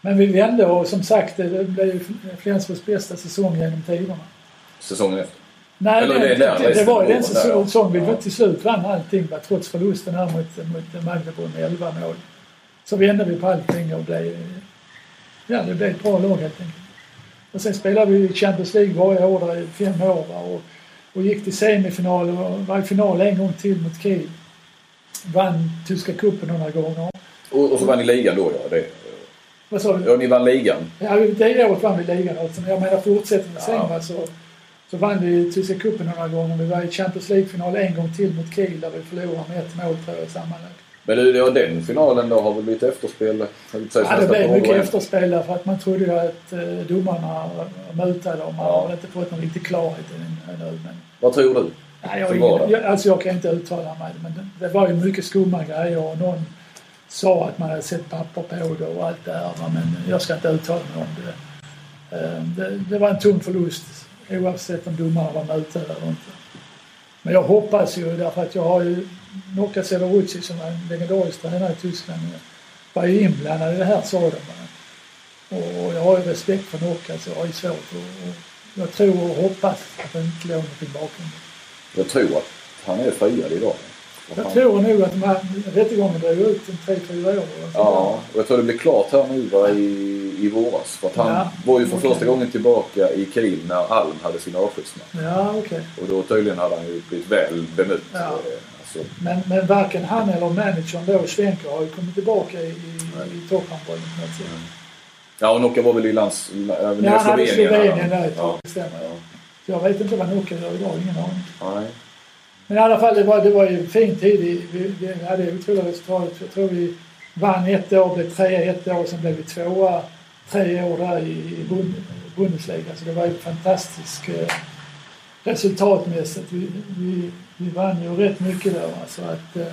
Men vi vände och som sagt det blev Flensburgs bästa säsong genom tiderna. Säsongen efter? Nej, det var den säsong vi till slut vann allting. Trots förlusten här mot Magdeburg med 11 mål. Så vände vi på allting och det blev ett bra lag helt enkelt. Och sen spelade vi Champions League varje år där i 5 år. Och gick till semifinal och var i final en gång till mot Kiel. Vann tyska cupen några gånger. Och så vann ni ligan då, ja. Det. Vad sa du? Ja, ni vann ligan. Ja, det året vann vi ligan. Alltså, jag menar fortsättningen sen så vann vi tyska cupen några gånger. Vi var i Champions League-final en gång till mot Kiel där vi förlorade med 1 mål tror jag sammanlagt. Men den finalen då har väl blivit efterspel? Ja, det blev mycket efterspel där för att man trodde ju att domarna mutade dem. Man har inte fått någon riktig klarhet ännu. Men... Vad tror du? Nej, jag kan inte uttala mig. Men det var ju mycket skumma grejer och någon sa att man hade sett papper på det och allt det här. Men jag ska inte uttala mig om det. Det var en tung förlust oavsett om domarna var mutade eller inte. Men jag hoppas ju därför att jag har ju Nocca Severucci som var en legendarisk tränare i Tyskland var ju inblandad i det här sådant. Och jag har ju respekt för Nocca så jag har ju svårt och jag tror och hoppas att han inte lånar till bakom. Jag tror att han är friad idag. Jag tror nog att de här rättegången drog ut om 3-4 år. Ja, och jag tror det blir klart här nu va, i våras. För att han var ju för första gången tillbaka i Kiel när Alm hade sin avslutsmatch. Ja, okej. Och då tydligen hade han ju blivit väl bemött. Ja. Alltså. Men varken han eller managern då, Schwenker, har ju kommit tillbaka i topphandbollen. Mm. Ja, och Nocca var väl i Slovenien. Ja, han hade Slovenien där ett tag, stämmer. Ja. Jag vet inte vad Nocca gör idag, ingen aning. Nej. Men i alla fall, det var ju en fin tid. Vi hade otroliga resultat. Jag tror vi vann 1 år, blev 3 1 år, sen blev vi 2 3 år där i Bundesliga. Så det var ju fantastiskt resultatmässigt. Vi vann ju rätt mycket då. Alltså att,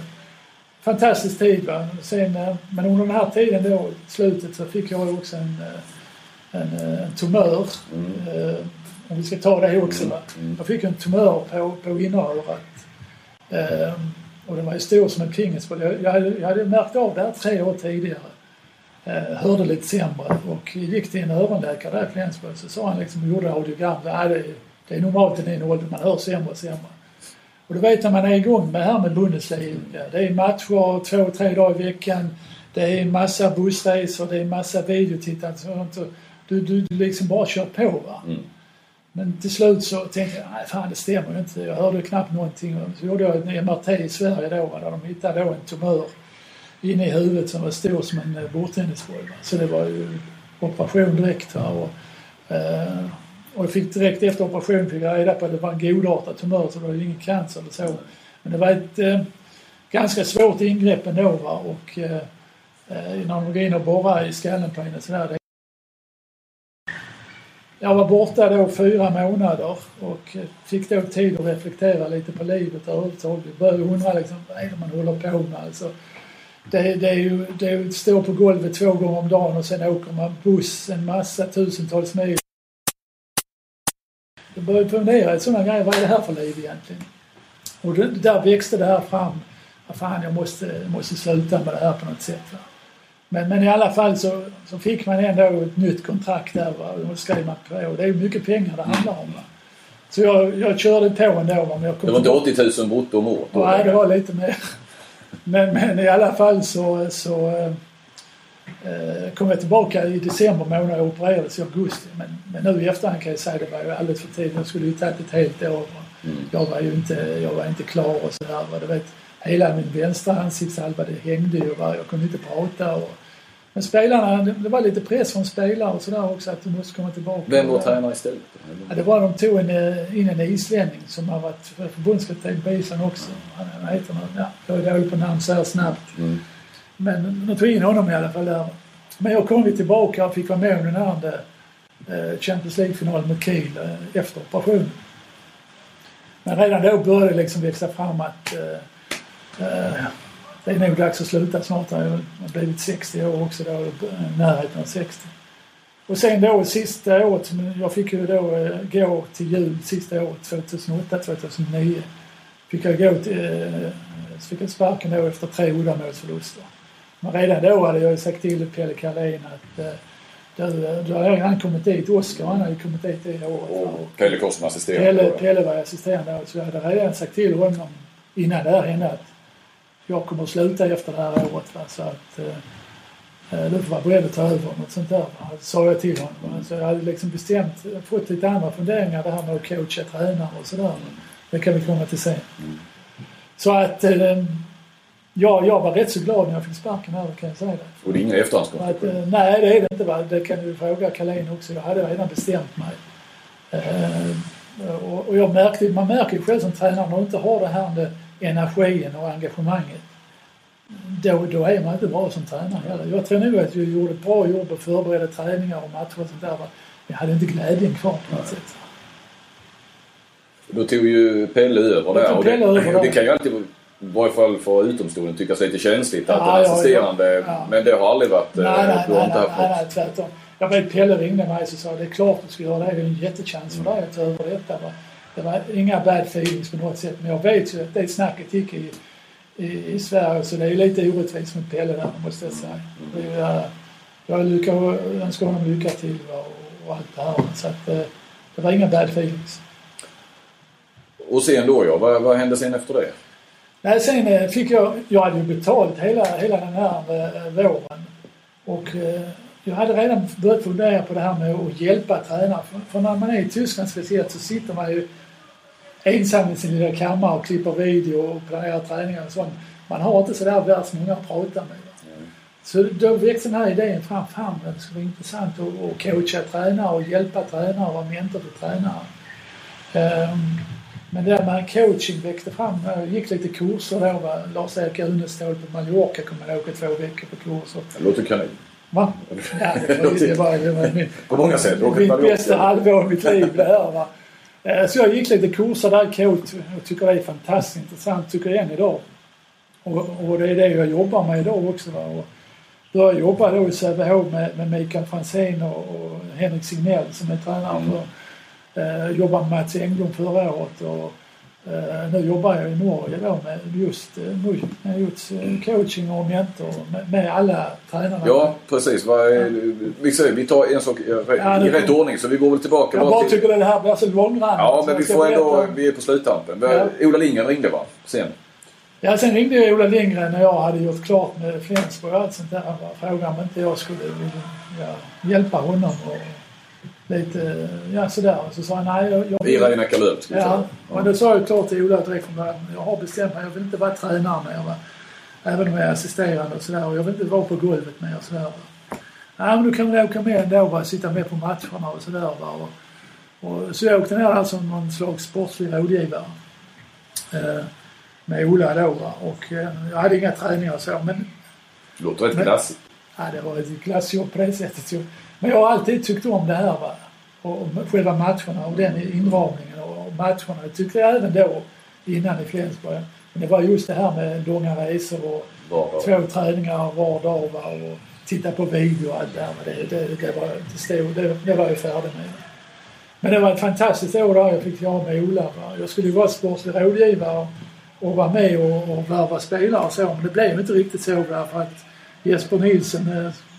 fantastisk tid. Va? Sen, men under den här tiden då, slutet, så fick jag också en tumör. Om vi ska ta det också. Va? Jag fick en tumör på innerörat. Och den var ju stor som en pingisboll. Jag hade märkt av det här 3 år tidigare. Hörde lite sämre. Och gick till en öronläkare där i Flensburg. Så sa han liksom, gjorde audiogram. Det är normalt i den åldern. Man hör sämre och sämre. Och då vet jag man är igång med här med Bundesliga. Det är matcher 2-3 dagar i veckan. Det är en massa bussresor. Det är en massa videotittare. Du liksom bara kör på, va? Mm. Men till slut så tänkte jag, nej fan det stämmer ju inte. Jag hörde knappt någonting. Så gjorde jag en MRT i Sverige då. Där de hittade då en tumör inne i huvudet som var stor som en bordtennisboll. Så det var ju operation direkt. Och jag fick direkt efter operationen fick jag reda på att det var en godartad tumör. Så det var ju ingen cancer eller så. Men det var ett ganska svårt ingrepp ändå. Och när de går in och borrar i skallen på henne sådär. Jag var borta då 4 månader och fick då tid att reflektera lite på livet överhuvudtaget. Började undra liksom, vad är det man håller på med? Alltså, det är ju att stå på golvet 2 gånger om dagen och sen åker man buss en massa tusentals mil. Jag började fundera i sådana grejer, vad är det här för liv egentligen? Och där växte det här fram. Fan, jag måste sluta med det här på något sätt. Va? Men i alla fall så fick man ändå ett nytt kontrakt där. Va? Och skrev man på. Och det är ju mycket pengar det handlar om. Va? Så jag körde på ändå. Va? Men jag kom det var inte 80 000 brutto om året? Nej, det var lite mer. Men i alla fall så kom jag tillbaka i december månad och opererades i augusti. Men nu i efterhand kan jag säga att det var ju alldeles för tidigt. Jag skulle ju tagit ett helt år. Jag var inte klar och sådär. Va? Du vet, hela min vänstra ansiktshalva det hängde ju och jag kunde inte prata. Men spelarna, det var lite press från spelare och sådär också att de måste komma tillbaka. Vem var tränare istället? Ja, det var de tog in en islänning som har varit förbundskapten på Island också. Han heter något, ja, jag höll på namn så här snabbt. Mm. Men de tog in honom i alla fall där. Men jag kom tillbaka och fick vara med om den här Champions League-finalen mot Kiel efter operationen. Men redan då började det liksom växa fram att det är nog dags att sluta snart. Jag har blivit 60 år också då, närheten av 60. Och sen då sista året, jag fick ju då gå till jul sista året 2008-2009. Fick jag sparken då efter 3 uddamålsförluster. Men redan då hade jag sagt till Pelle Karlén att då har han kommit dit, Oskar han hade kommit dit det året. Och Pelle kom som assisterande. Pelle var assisterande då, så jag hade redan sagt till honom innan det här hände att jag kommer att sluta efter det här året. Va? Så att du får vara beredd att ta över något sånt där. Va? Sa jag till honom. Va? Så jag hade liksom bestämt, fått lite andra funderingar det här med att coacha, tränare och sådär. Det kan vi komma till sen. Så att jag var rätt så glad när jag fick sparken här, kan jag säga det. Och det är inga efterhandskonflikter? Nej, det är det inte. Va? Det kan du fråga Kalén också. Jag hade redan bestämt mig. Och man märker ju själv som tränare när man inte har det här med energin och engagemanget. Då är man inte bra som tränare heller. Jag tror nu att jag gjorde ett bra jobb och förberedde träningar och matcher och sånt där. Jag hade inte glädjen kvar på något sätt. Då tog ju Pelle över där. Och det kan ju alltid, i varje fall för utomstånden, tyckas lite känsligt att det är assisterande. Ja. Men det har aldrig varit... Nej, tvärtom. Jag vet, Pelle ringde mig och sa det är klart du ska göra det. Det är en jättechans för dig att ta över detta. Va? Det var inga bad feelings på något sätt. Men jag vet ju att det snacket gick i Sverige. Så det är ju lite orättvist mot Pelle där, måste jag säga. Jag önskar honom lycka till och allt det här. Så att, det var inga bad feelings. Och sen då, ja. Vad hände sen efter det? Nej, sen fick jag hade ju betalt hela den här våren. Och... jag hade redan börjat fundera på det här med att hjälpa tränare. För när man är i Tyskland speciellt så sitter man ju ensam i sin lilla kammare och klipper video och planerar träningar och sånt. Man har inte sådär världsmånga att prata med. Så då växte den här idén fram. Det skulle vara intressant att coacha tränare och hjälpa tränare och vara mentor till tränare. Men där man coaching växte fram. Jag gick lite kurser då. Lars-Erik Unestål på Mallorca kom man åka 2 veckor på kurser. Det låter kanon. Va? Ja, det var på många sätt. Mitt bästa halvår i mitt liv det här. Va? Så jag gick lite kurser där coolt och tycker det är fantastiskt intressant. Tycker jag än idag. Och det är det jag jobbar med idag också. Va? Jag jobbar då i Sävehof med Mikael Franzén och Henrik Signell som är tränare. Jag jobbar med Mats Engblom förra året och nu jobbar jag i Norge då med just coaching och mentor med alla tränarna. Ja, precis. Vi tar en sak i rätt ordning så vi går väl tillbaka. Jag bara tycker det här blir så långrandigt. Ja, men vi är på sluttampen. Ja. Ola Lindgren ringde va? Sen. Ja, sen ringde jag Ola Lindgren när jag hade gjort klart med Flensburg och allt sånt där. Frågan om inte jag skulle hjälpa honom och... lite, ja sådär. Så sa han, nej. Ira i Nackalöp, skulle jag säga. Ja, men då sa jag klart till Ola direkt från början, jag har bestämt mig, jag vill inte vara tränare mer. Va? Även om jag är assisterande och sådär. Och jag vill inte vara på golvet mer och sådär. Va? Ja, men då kan man åka med ändå, va? Sitta med på matcherna och sådär. Va? Och så jag åkte ner här som någon slags sportslig rådgivare. Med Ola då. Va? Och jag hade inga träningar och så. Men Det låter rätt glassigt. Ja, det var ett glassigt på det sättet. Men jag har alltid tyckt om det här, va? Och själva matcherna och den inramningen och matcherna. Det tyckte jag även då innan i Flensburg. Men det var just det här med långa resor och två träningar var dag, va? Och titta på video och allt det här. Men det var jag färdig med. Men det var ett fantastiskt år där jag fick göra med Ola. Va? Jag skulle ju vara sportlig rådgivare och vara med och värva spelare och så. Men det blev inte riktigt så där, för att Jesper Nilsson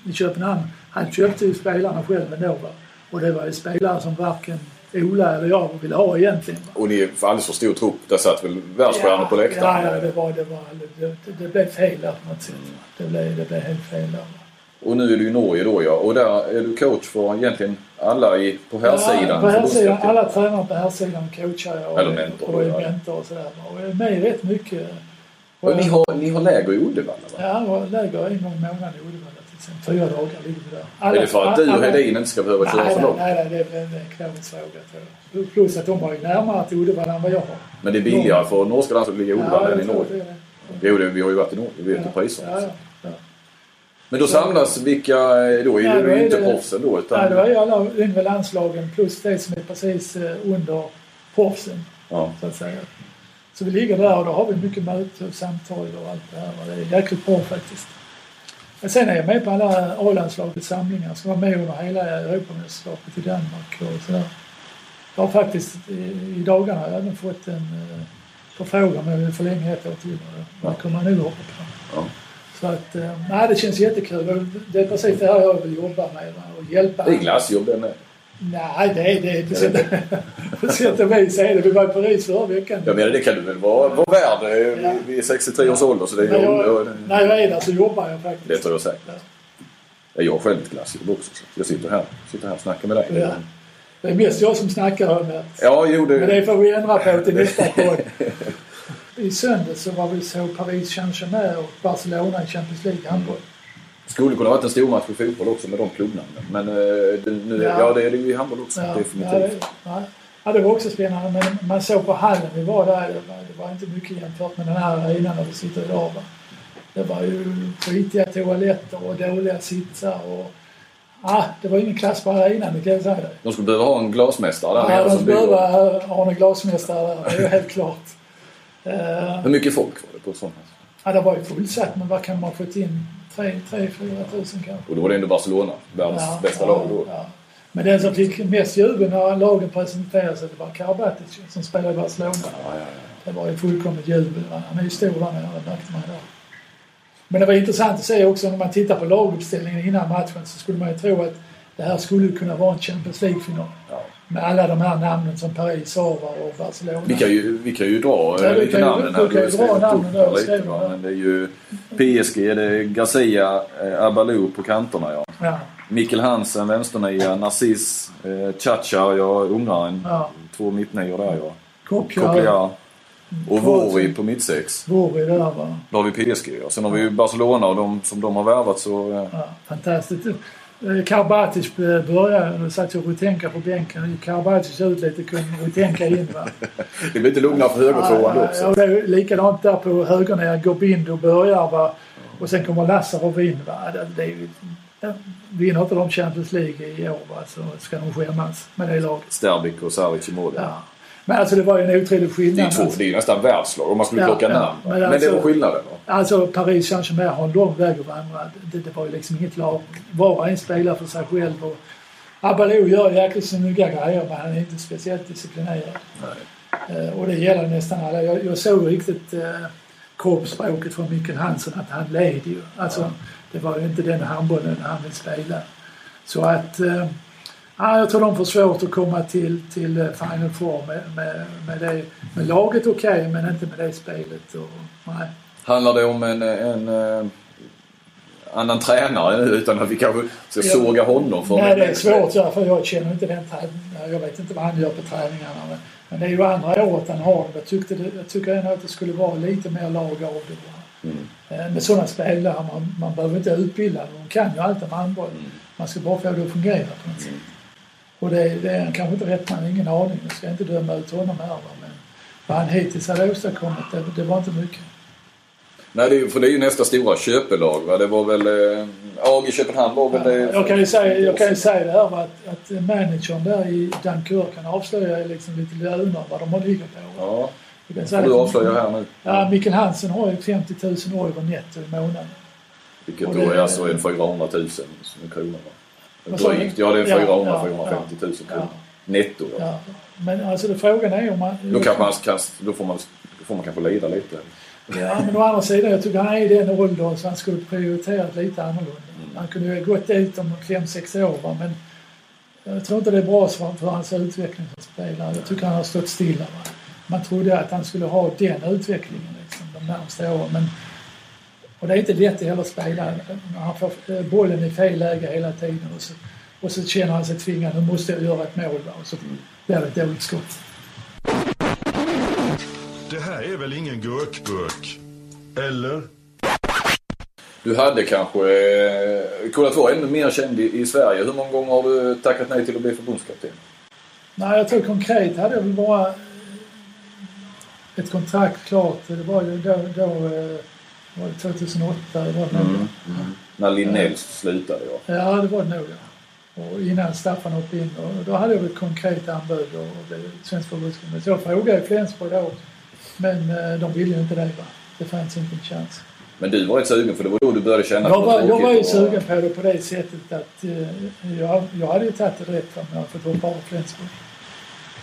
i Köpenhamn, han köpte ju spelarna själv ändå. Va? Och det var ju spelare som varken Ola eller jag ville ha egentligen. Va? Och ni var alldeles för stor trupp, där satt väl världsstjärnor på läktaren? Ja, det blev fel där på något sätt. Det blev helt fel där. Och nu är du i Norge då, ja. Och där är du coach för egentligen alla på här sidan. På här sidan, alla tränare på här sidan coachar jag. Eller mentor. Och mentor och sådär. Och jag är med rätt mycket. Och ni har läger i Uddevalla, va? Ja, jag har läger en gång i månaden i Uddevalla. Sen 4 dagar ligger vi där. Alla, är det för att du och Hedin inte ska behöva köra för långt? Nej, det är en knävårdsfråga. Plus att de var närmare till Uddevalla än vad jag har. Men det är billigare för norska land så ligger Uddevalla än i Norge. Jo, vi har ju varit i Norge. Vi vet ju priserna. Men då samlas vilka då? Är det ju inte proffsen då? Utan... Nej, då är alla yngre landslagen plus det som är precis under proffsen, så att säga. Så vi ligger där och då har vi mycket möte och samtal och allt det här. Och det är jäkligt bra faktiskt. Men sen är jag med på alla A-landslagets samlingar. Ska vara med under hela Europamästerskapet i Danmark och sådär. Jag har faktiskt i dagarna även fått en förfrågan men jag vill förlänga 1 år till. Där kommer man nu hoppa på. Ja. Så att, nej, det känns jättekul. Det är precis det här jag vill jobba med och hjälpa. Det är glassjobb det med. Nej, det är det. Vi var i Paris förra veckan. Jag menar, det kan du väl vara värd vid 63 års ålder. Så det är jag är där så jobbar jag faktiskt. Det tror jag säkert. Ja. Jag är själv ett glassjobb också. Jag sitter här och snackar med dig. Ja. Det är mest jag som snackar med. Ja, jo, det... Men det får vi ändra på till nästa gång. I söndag så var vi så Paris Saint-Germain och Barcelona i Champions League handboll. Skulle kunna ha varit en stor match för fotboll också med de klubbarna. Men det är det ju i handboll också. Ja, definitivt. Ja, det var också spännande. Men man såg på hallen, vi var där. Det var inte mycket jämfört med den här arenan där vi sitter idag. Va? Det var ju skitiga toaletter och dåliga sitsar och... det var ingen klass på arenan, det kan jag säga dig. De skulle behöva ha en glasmästare där. Ja, de skulle behöva ha en glasmästare där. Det är ju helt klart. Hur mycket folk var det på sånt här? Ja, det var ju fullsatt, men vad kan man få in? 3-4 tusen kanske. Och då var det ändå Barcelona, världens bästa lag då. Ja. Men den som fick mest jubel när lagen presenterade sig, det var Karabatic som spelade i Barcelona. Ja. Det var ju fullkomligt jubel. Han är ju stor där när jag märkte mig där. Men det var intressant att se också när man tittar på laguppställningen innan matchen så skulle man ju tro att det här skulle kunna vara en Champions League-final. Ja. Med alla de här namnen som Paris har och Barcelona. Vi kan ju dra lite namnen här. Men det är ju PSG, det är Garcia, Abalou på kanterna. Ja. Mikkel Hansen, vänsternia, Narcis, Chacha, ungraren. Ja. 2 mittnior där. Ja. Kopiar. Och Vori på mittsex. Vori där, va? Då har vi PSG. Ja. Sen har vi ju Barcelona och de som de har värvat så... Ja, fantastiskt. Karabatic började och satt jag och tänka på bänken. Karabatic ut lite kunde tänka in, va. Det blir inte lugnare för högerfrågan också. Ja, det är likadant där på högerna. Gobindo börjar, va. Och sen kommer Lazarov in, va. Vinner inte de Champions League i år, va, så ska de skämmas med det laget. Sterbik och Saric i mål. Ja. Men alltså det var ju en otrolig skillnad. Det är ju nästan världslag om man skulle plocka namn. Men det var skillnaden då? Alltså Paris Saint-Germain har en lång väg och varandra. Det var ju liksom inget lag. Var och en spelar för sig själv. Och Abalou gör jäkligt snygga grejer men han är inte speciellt disciplinerad. Och det gäller nästan alla. Jag såg riktigt kroppsspråket från Mikkel Hansen att han led ju. Alltså det var ju inte den handbollen han ville spela. Så att... jag tror de får svårt att komma till Final Four med laget okej, men inte med det spelet. Och. Handlar det om en annan tränare utan att vi kanske ska såga honom? För nej, det är svårt för jag känner inte den tränaren. Jag vet inte vad han gör på träningarna. Men det är ju andra året han har. Jag tycker ändå att det skulle vara lite mer lag av det. Med sådana spelare, man behöver inte utbilda dem. De kan ju allt om handboll. Man ska bara få det att fungera på något sätt. Och det är kanske inte rätt, man har ingen aning. Jag ska inte döma ut honom här. Men vad han hittills hade åstadkommit, det var inte mycket. Nej, det är, för det är ju nästa stora köpelag, va? Det var väl AG Köpenhamn var väl det. Jag kan ju säga det här va, att managern där i Dunkirk kan avslöja liksom lite löner vad de har ligger på. Ja. Och du avslöjar här nu. Ja, Mikkel Hansen har ju 50 000 euro netto i månaden. Vilket då är alltså en 400 000 kronor. Drygt, ja det är 450 000 kronor. Netto. Ja. Ja. Men alltså det frågan är om man... Då får man kanske lida lite. Ja, men å andra sidan, jag tycker han är i den åldern så han skulle prioriterat lite annorlunda. Han kunde ju gått ut om 5-6 år, va? Men jag tror inte det är bra för hans utveckling som spelare. Jag tycker han har stått stilla. Va? Man trodde att han skulle ha den utvecklingen liksom, de närmaste åren. Men, och det är inte lätt heller att spela. Han får bollen i fel läge hela tiden och så känner han sig tvingad. Nu måste jag göra ett mål va? Och så blir det ett dåligt skott. Det här är väl ingen gurkburk? Eller? Du hade kanske kunnat vara ännu mer känd i Sverige. Hur många gånger har du tackat nej till att bli förbundskapten? Nej, jag tror konkret hade jag väl bara ett kontrakt klart. Det var ju då var det 2008. Det var det när Linnell slutade. Ja. Ja, det var det nog. Ja. Och innan Staffan hoppade in. Och då hade jag ett konkret anbud och blev svensk förbundskapten. Så jag frågade Flensburg då. Men de ville ju inte det, va? Det fanns inte en chans. Men du var ju sugen, för det var då du började känna... Jag var ju sugen på det sättet att jag hade ju tagit det rätt om jag fått hoppa av Flensburg.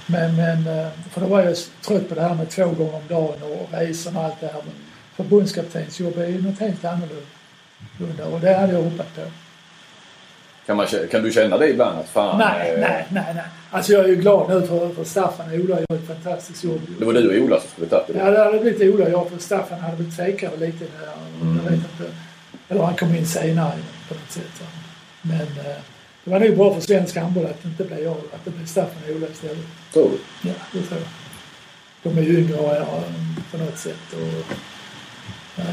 Men för då var jag trött på det här med 2 gånger om dagen och resan och allt det här. Men förbundskaptens jobb är ju något helt annorlunda och det hade jag hoppat på. Kan du känna det ibland? Att fan, nej. Alltså jag är ju glad nu för Staffan och Ola gör ett fantastiskt jobb. Det var du och Ola som skulle ta det? Ja, det hade blivit Ola och jag, för Staffan hade blivit tvekare lite där. Jag vet inte. Eller han kom in senare på något sätt. Men det var nog bra för svensk handboll att det inte blev jag, att det blev Staffan och Ola istället. Tror du? Ja, det tror jag. De är ju yngre och jag på något sätt. Och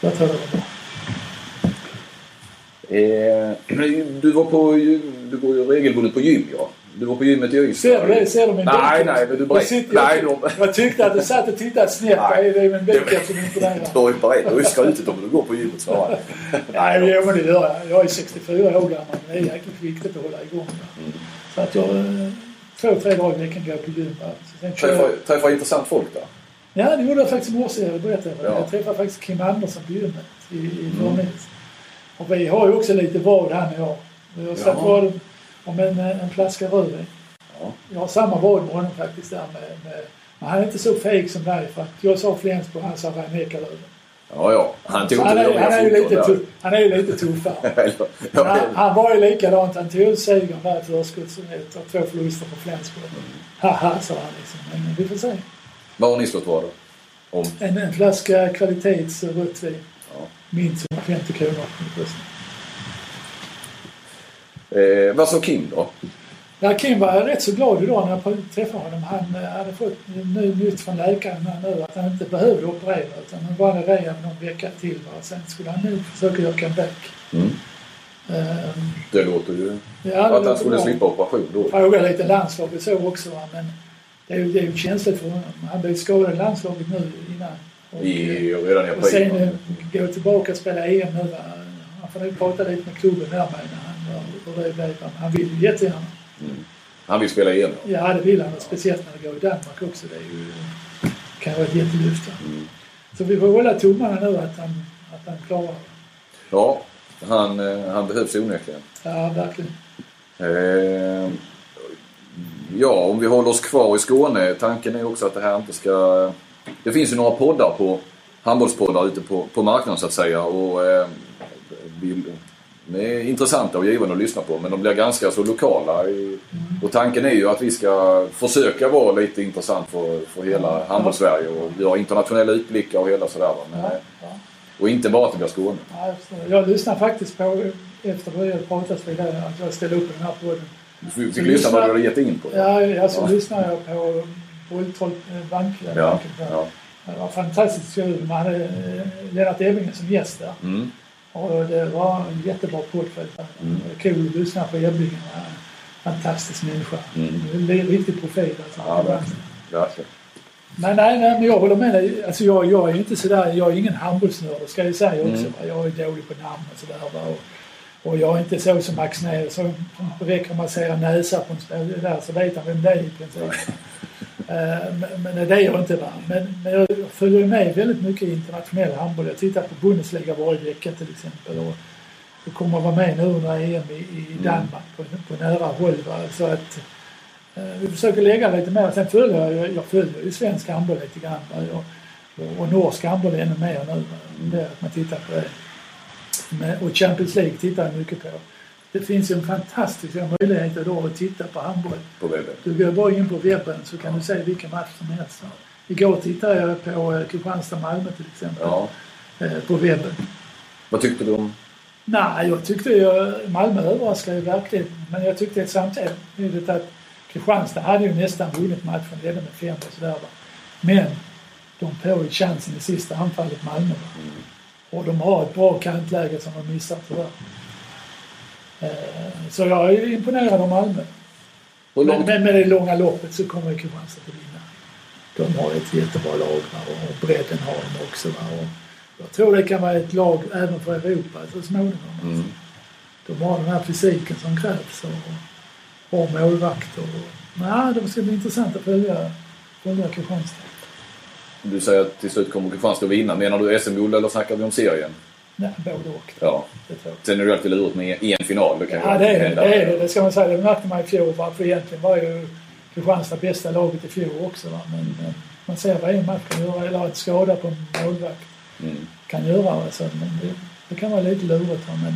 jag tror det var bra. Du går ju regelbundet på gym, ja. Du var på gymmet i Ystad. Ser du min bänk? Nej, men du brett. Jag tyckte att du satt och tittade snett på dig med en bänk som imponerade. Du är brett, du är skrutet om du går på gymmet, svarade jag. Nej, men det gör jag. Jag är 64 år gammal, men det är jäkligt viktigt att hålla igång. Så att jag 2-3 dagar i veckan går på gym. Träffar intressant folk då? Ja, det gjorde jag faktiskt i morse, jag berättade. Jag träffade faktiskt Kim Andersson på gymmet i förmiddags. Och vi har ju också lite vad här med jag. Jag har om en flaska rödvin. Ja. Jag har samma vad med honom faktiskt där. Men han är inte så fejk som dig. För att jag sa Flensburg, han sa Rhein-Ekalöven. Ja. Han är ju lite tuffare. Han var ju likadant. Han tog segern där ett rörskutt som ett och 2 förluster på Flensburg. Haha, sa han liksom. Men vi får se. Vad har ni slått vad då? Om? En flaska kvalitets rödvin. Ja. Minst 50 kronor. Vad sa Kim då? Ja, Kim var rätt så glad idag när jag träffade honom. Han hade fått nytt från läkaren nu att han inte behövde operera utan han bara rejade någon vecka till. Va? Sen skulle han nu försöka göra comeback. Det låter ju... Ja, att han skulle slippa operation då. Jag frågade lite landslaget så också. Va? Men det är ju känsligt för honom. Han blev skadad i landslaget nu innan. Och sen gå tillbaka och spela EM nu. Va? Han får nu prata lite med klubben här med. Han vill ju jättegärna. Han vill spela igen då? Ja, det vill han. Speciellt när det går i Danmark också. Det är ju, kan vara ett jättelyft. Så vi får hålla tummarna nu att han klarar. Ja, han behövs onekligen. Ja, verkligen. Ja, om vi håller oss kvar i Skåne. Tanken är också att det här inte ska... Det finns ju några poddar handbollspoddar ute på marknaden så att säga. Och... De är intressanta och givande att lyssna på, men de blir ganska så lokala. Och tanken är ju att vi ska försöka vara lite intressant för hela handbollssverige och göra internationella utblickar och hela sådär. Men, och inte bara till Skåne. Jag lyssnar faktiskt på, efter att jag pratat för det, att jag ställer upp den här podden. Du fick lyssna vad du hade gett in på. Ja, så lyssnar jag på Bolltolp-banken. Ja. Det var fantastiskt kul. Man hade Lennart Ebbingen som gäst där. Och det var en jättebra portfölj. Kul att lyssna på Ebbingen. Fantastisk människa. Det är en riktig profil. Alltså. Ja, verkligen. Nej, men jag håller med dig. Alltså jag är inte sådär, jag är ingen handbollsnörd, ska jag säga också. Mm. Jag är dålig på namn och sådär. Och jag är inte så som Max Nell, så räcker man säga näsa på en spelare där så vet han vem det är i princip. Men det är jag inte. Men jag följer med väldigt mycket i internationell handboll. Jag tittar på Bundesliga varje vecka till exempel. Och jag kommer att vara med nu under EM i Danmark på nära håll. Så att vi försöker lägga lite mer. Sen följer jag följer ju svensk handboll lite grann. Och norsk handboll ännu mer nu. Det att man tittar på det. Och Champions League tittar jag mycket på. Det finns ju en fantastisk möjlighet då att titta på handboll. På webben. Du går bara in på webben så kan du se vilken match som helst. Igår tittade jag på Kristianstad-Malmö till exempel. Ja. På webben. Vad tyckte du om? Nej, jag tyckte Malmö överraskade ju verkligen. Men jag tyckte samtidigt att Kristianstad hade ju nästan vunnit matchen redan med 5 och sådär. Men de får ju chansen i sista anfallet Malmö. Och de har ett bra kantläge som de missar tyvärr. Så jag är imponerad av Malmö. Men med det långa loppet så kommer Kristianstad att vinna. De har ett jättebra lag och bredden har de också. Och jag tror det kan vara ett lag även för Europa så småningom. Mm. De har den här fysiken som krävs och har målvakter. Nej, de ska bli intressanta att följa Kristianstad. Du säger att till slut kommer Kristianstad att vinna. Menar du SM-guld eller snackar vi om serien? Nej, både och. Ja. Sen är du alltid lurigt med en final. Det kan det är det. Det ska man säga. Det märkte man i fjol. För egentligen var ju Kristianstad bästa laget i fjol också. Va? Men man ser vad en match kan göra. Eller att skada på en målvakt kan göra. Alltså. Men det kan vara lite lurigt. Men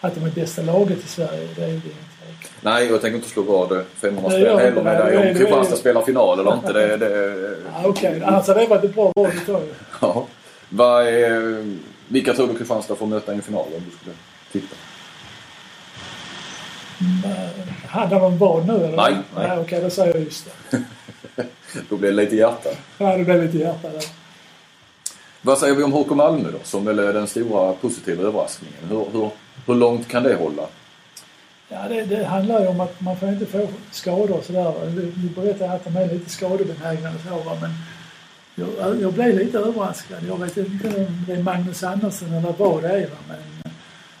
att de är bästa laget i Sverige, det är det. Nej, jag tänker inte slå vad 500 spelare heller med dig. Om Kristianstad spelar final eller inte. Okej, annars hade det varit ett bra val du tar ju. Ja. Vilka tror du Kristianstad får möta i en final om du skulle titta? Hade de barn nu eller? Nej. Okej, då säger jag just det. Då blir det lite hjärta. Ja, det blir lite hjärta där. Vad säger vi om HK Malmö då? Som väl är den stora positiva överraskningen. Hur långt kan det hålla? Ja, det handlar ju om att man får inte få skador och sådär. Nu berättar jag att de är lite skadebenägna och så, va? Men jag blev lite överraskad. Jag vet inte om det är Magnus Andersson eller vad det är, va? Men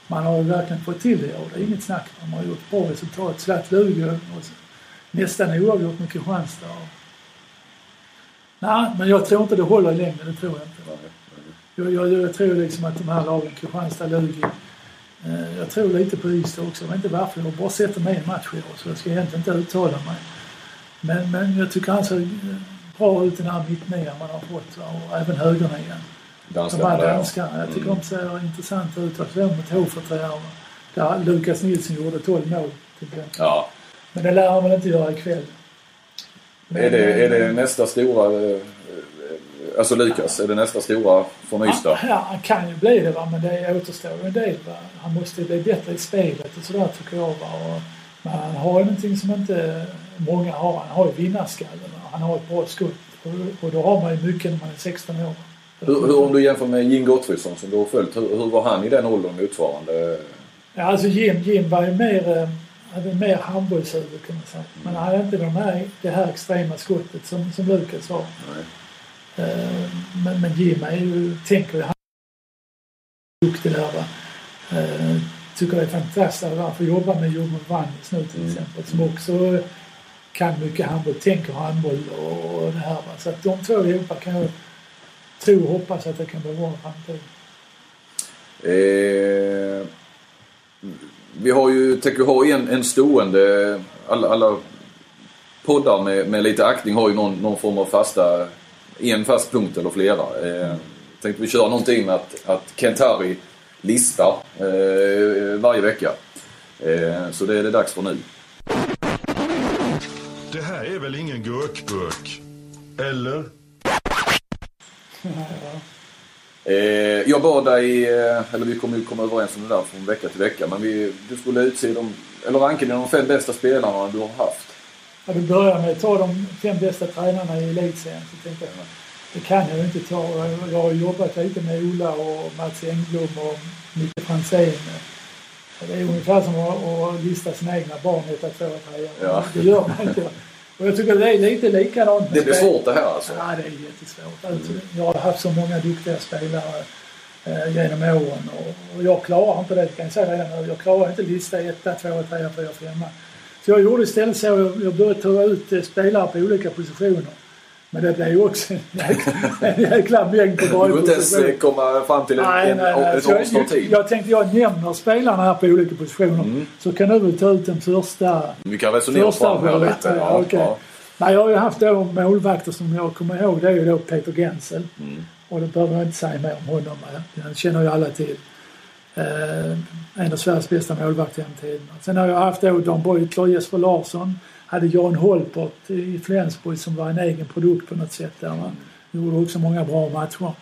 man har ju verkligen fått till det och det är inget snack. Man har gjort bra resultat, slatt Luleå och så, nästan oavgjort med Kristianstad. Nej, men jag tror inte det håller i längden, det tror jag inte. Jag tror liksom att de här lagen, Kristianstad, Luleå, jag tror lite på Ystad också. Jag vet inte varför. Jag har bara sett dem i en match i år, så jag ska egentligen inte uttala mig. Men jag tycker han ser bra ut den här mittnian man har fått. Och även högernian. De här danskarna. Jag tycker de ser intressant ut. Att vem mot Hofort där Lukas Nilsson gjorde 12 mål. Ja. Men det lär han väl inte göra ikväll. Är det nästa stora... Alltså Lukas, är det nästa stora från Ystad? Ja, han kan ju bli det, va? Men det återstår ju en del. Va? Han måste bli bättre i spelet och sådär tycker jag. Men han har ju någonting som inte många har. Han har ju vinnarskallen. Han har ett bra skutt. Och då har man ju mycket när man är 16 år. Hur om du jämför med Jim Gottfridsson som du har följt? Hur var han i den åldern motsvarande? Ja, alltså Jim var ju mer handbollshuvud kan man säga. Men han hade inte det här extrema skottet som Lukas har. Nej. Men Jim är ju, tänker jag, han är duktig där, va? Tycker det är fantastiskt att få jobba med Johan Vannes nu till exempel, som också kan mycket handboll, tänker handboll och det här, va? Så att de två ihop kan jag tro och hoppas att det kan bli bra i framtiden. Vi har ju, tänker jag, ha en stående, alla poddar med lite aktning har ju någon form av fasta en fast punkt eller flera. Tänkte vi köra någonting med att Kent Harry listar varje vecka. Så det är det dags för nu. Det här är väl ingen gurkburk? Eller? Jag bad dig, eller vi kommer ju komma överens om det där från vecka till vecka, men du skulle utse ranka de 5 bästa spelarna du har haft. Jag vill börja med att ta de 5 bästa tränarna i elitserien, så tänkte jag, det kan jag ju inte ta. Jag har jobbat lite med Ola och Mats Engblom och Micke Franzén. Det är ungefär som att lista sina egna barn efter att ha tränat. Det gör man inte. Och jag tycker det är lite likadant. Det blir svårt det här alltså? Ja, det är jättesvårt. Alltså, jag har haft så många duktiga spelare genom åren. Och jag klarar inte det, kan jag säga redan nu. Jag klarar inte lista 1, 2, 3, 4, 5. Så jag gjorde istället så att jag började ta ut spelare på olika positioner. Men det blev ju också en jäkla mängd på varje position. Du behöver inte ens komma fram till ett årstår tid. Jag tänkte jag nämner spelarna här på olika positioner. Mm. Så kan du ta ut den första. Vi kan resonera fram här lite. Ja, okay. Ja. Nej, jag har ju haft då målvakter som jag kommer ihåg. Det är ju då Peter Gensel. Mm. Och det behöver jag inte säga mer om honom. Han känner ju alla till. En av Sveriges bästa målvakter genom tiden. Sen har jag haft då Dan Beutler, Jesper Larsson. Hade Jan Holpert i Flensburg som var en egen produkt på något sätt där. Han gjorde också många bra matcher.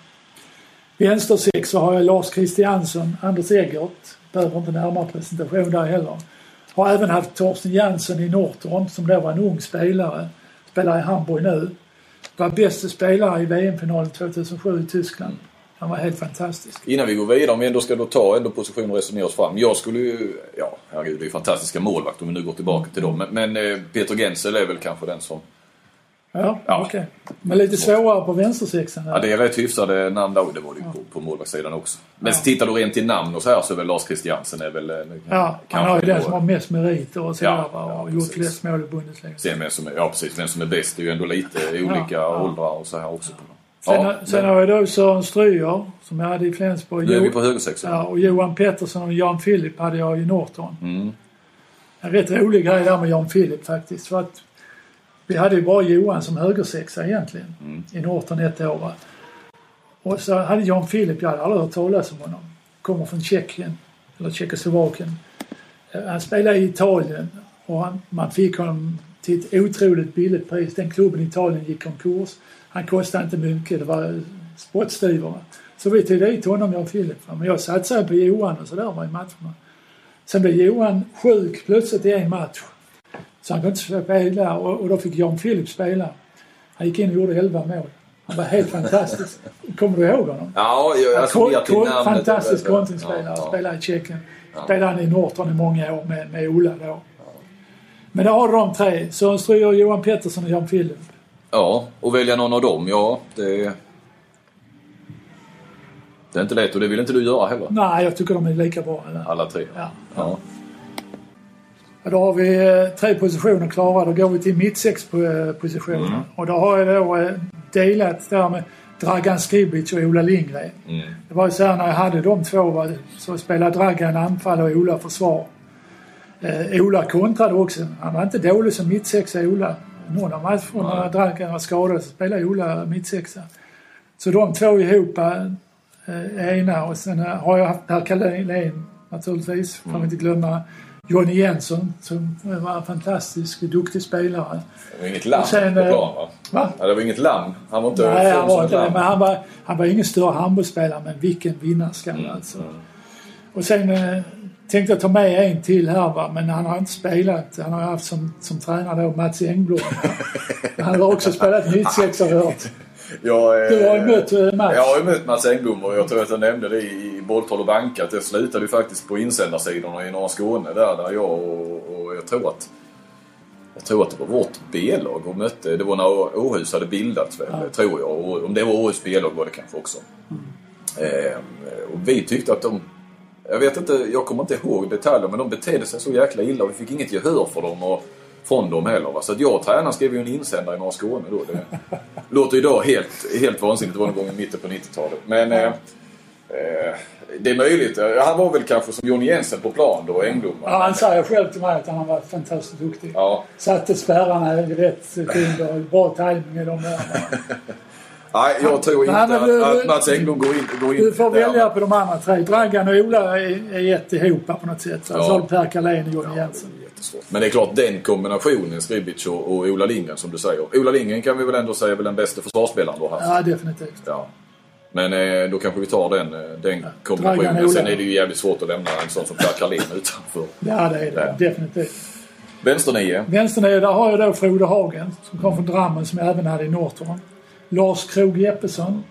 Vänstersex så har jag Lars Christiansson, Anders Eggert. Behöver inte närmare presentation där heller. Har även haft Torsten Jansson i Norrtorp som då var en ung spelare. Spelar i Hamburg nu. Var bästa spelare i VM-finalen 2007 i Tyskland. Han var helt fantastisk. Innan vi går vidare, om vi ändå ska då ta ändå position och resonera oss fram. Jag skulle ju, ja, herregud, det är ju fantastiska målvakt om vi nu går tillbaka till dem. Men Peter Gensel är väl kanske den som... Ja. Okej. Okay. Men lite svårare på vänstersexan. Ja, det är rätt hyfsade namn då. Det var det ju på målvaktssidan också. Men tittar du rent till namn och så här så är väl Lars Christiansen är väl... Ja, han har ju den som har mest meriter och så och gjort flest mål i Bundesliga. Ja, precis. Den som är bäst är ju ändå lite olika åldrar och så här också på dem. Sen har jag då Sören Stryer som jag hade i Flensburg. Nu är vi på högersexan. Ja, och Johan Pettersson och Jan Philip hade jag i Norton. Mm. En rätt rolig grej där med Jan Philip faktiskt. För att vi hade ju bara Johan som högersexa egentligen i Norton ett år. Och så hade Jan Philip, jag hade aldrig hört talas om honom. Kommer från Tjeckien, eller Tjeckoslovakien. Han spelade i Italien och man fick honom till ett otroligt billigt pris. Den klubben i Italien gick konkurs. Han kostade inte mycket, det var spottstyver. Så vi tog dit honom, jag och Philip. Men jag satsade på Johan och sådär var i matcherna. Sen blev Johan sjuk plötsligt i en match. Så han kunde inte spela och då fick Jan Philip spela. Han gick in och gjorde 11 mål. Han var helt fantastisk. Kommer du ihåg honom? Ja, jag fantastisk kontringsspelare. Spelade i Tjeckien. Spelade han i Norton i många år med Ola då. Ja. Men då har de tre. Sören Stryer, Johan Pettersson och Jan Philip. Ja, och välja någon av dem, det är inte lätt och det vill inte du göra heller. Nej, jag tycker de är lika bra. Eller? Alla tre? Ja. Då har vi tre positioner klara, då går vi till mittsexpositionen. Och då har jag då delat där med Dragan Skribic och Ola Lindgren. Det var ju så här när jag hade de två så spelade Dragan anfall och Ola försvar. Ola kontrade också, han var inte dålig som mittsexa Ola. Någon av matcherna Dragan var skadad så spelade Ola mittsexa. Så de två ihop ena och sen har jag haft Per Kalén naturligtvis, får man inte glömma Johnny Jensen som var en fantastisk duktig spelare. Det var inget lamm sen, va? Ja, det var inget lamm. Han var inte men han var ingen större handbollsspelare men vilken vinnarskalle alltså. Och sen tänkte jag ta med en till här men han har inte spelat. Han har haft som tränare då Mats Engblom. Han har också spelat mittsex har hört. Du har ju mött Mats. Jag har ju mött Mats Engblom och jag tror att jag nämnde det i Bolltal och Banka att jag slutade ju faktiskt på insändarsidorna i norra Skåne där jag och jag tror att det var vårt B-lag och mötte. Det var när Åhus hade bildats väl, tror jag. Och om det var Åhus B-lag var det kanske också. Och vi tyckte att jag kommer inte ihåg detaljer men de betedde sig så jäkla illa och vi fick inget gehör för dem och från dem heller va? Så att jag och tränaren skrev ju en insändare i norra Skåne då. Det låter idag helt vansinnigt, det var en gång i mitten på 90-talet men det är möjligt, han var väl kanske som Johnny Jensen på plan då, Engblom va? Ja, han sa själv till mig att han var fantastiskt duktig satte spärrarna i rätt sekund och bra tajming i de där. Nej, jag tror inte att Mats Engblom går in. Du får välja på de andra tre. Dragan och Ola är jättehop på något sätt. Så alltså Per Kalén och Johnny Jensen. Men det är klart den kombinationen Skribic och Ola Lindgren som du säger. Ola Lindgren kan vi väl ändå säga väl den bästa försvarsspelaren du har haft. Ja, definitivt. Ja. Men då kanske vi tar den kombinationen. Sen är det ju jävligt svårt att lämna en sån som Per Kalén utanför. Ja, det är det. Ja. Definitivt. Vänsternio, där har jag då Frode Hagen som kom från Drammen som jag även hade i Norrtorn. Lars Krog Jeppesson,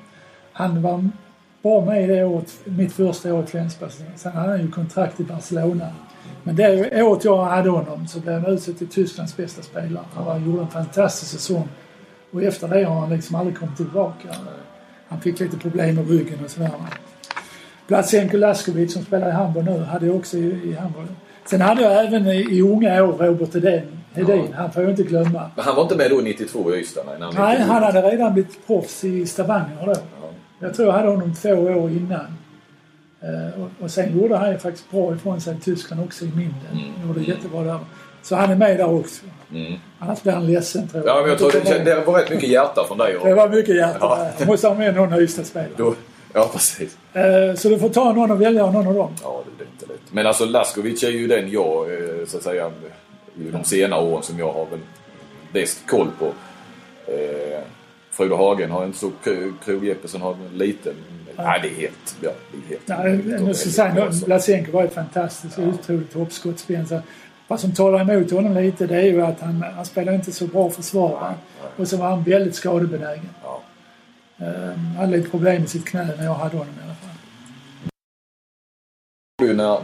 han var bra med i det året, mitt första år i Flensburg. Sen hade han ju kontrakt i Barcelona. Men det året jag hade honom så blev han utsett till Tysklands bästa spelare. Han gjorde en fantastisk säsong. Och efter det har han liksom aldrig kommit tillbaka. Han fick lite problem med ryggen och sådär. Placenko Laskovic som spelar i handboll nu hade jag också i handboll. Sen hade jag även i unga år Robert Hedin. Ja. Han får jag inte glömma. Men han var inte med då 92 i Ystad? Nej, han hade redan blivit proffs i Stavanger då. Ja. Jag tror jag hade honom 2 år innan. Och sen gjorde han ju faktiskt bra ifrån sig i Tyskland också i Minden. Han gjorde jättebra där. Så han är med där också. Mm. Annars blir han ledsen tror jag. Ja, men jag tror det var rätt mycket hjärta från dig. Det var mycket hjärta. Ja. Jag måste ha med någon av Ystad-spelare. Ja, precis. Så du får ta någon och välja någon av dem. Ja, det är inte lätt. Men alltså Laskovic är ju den jag, så att säga, de senare åren som jag har väl bäst koll på. Frode Hagen har inte så Krog Jeppesen har liten. Ja. Nej, det är helt... Ja, det är helt... Ja, nu ska säga, Blasenko var ett fantastiskt otroligt hoppskottspelare. Vad som talar emot honom lite, det är ju att han spelar inte så bra försvarare. Och så var han väldigt skadebenägen. Ja. Han hade lite problem med sitt knä när jag hade honom i alla fall.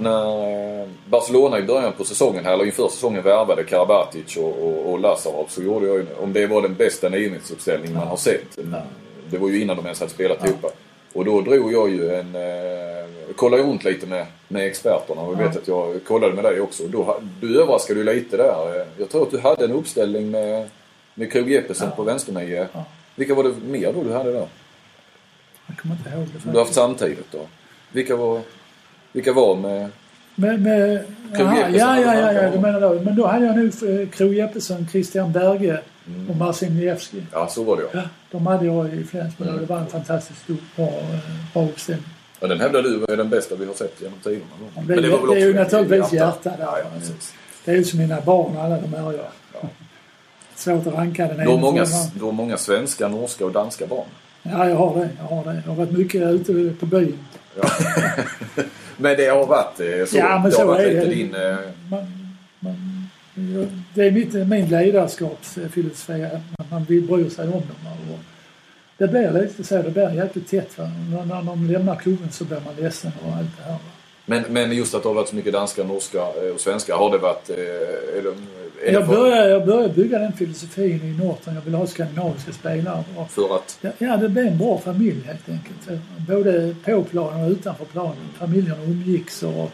När Barcelona i början på säsongen här, eller inför säsongen, värvade Karabatic och Lazarov, så gjorde jag ju, om det var den bästa nyhetsuppställning man har sett. Ja. Det var ju innan de ens hade spelat ihop. Ja. Och då drog jag ju en... kollade runt lite med experterna. Och jag vet att jag kollade med dig också. Du överraskade ju lite där. Jag tror att du hade en uppställning med Krog Jeppesen på vänsternie. Ja. Vilka var det mer då du hade då? Jag kommer inte ihåg det. Du har haft samtidigt då. Vilka var med... Med Krog Jeppesen? Ja, du menar då. Men då hade jag nu Krog Jeppesen, Christian Berge och Marcin Niewski. Ja, så var det ja. De hade jag i Flensburg. Det var en fantastiskt bra uppställning. Ja, den hävdar du är den bästa vi har sett genom tiderna. Ja, det är ju naturligtvis hjärta där. Ja, det är ju som mina barn, alla de här jag. Svårt att ranka den. Då många svenska, norska och danska barn. Ja, jag har det. Jag har varit mycket ute på byn. Ja. Men det har varit så. Ja, men så är det. Det är min ledarskapsfilosofi. Man vill bry sig om dem. Och det blir lite så. Det blir jäkligt tätt. När de lämnar klubben så blir man ledsen och allt det här. Men just att det har varit så mycket danska, norska och svenska, har det varit... Jag började bygga den filosofin i Norton. Jag ville ha skandinaviska spelare. För att? Ja, det blev en bra familj helt enkelt. Både på planen och utanför planen. Familjerna umgicks och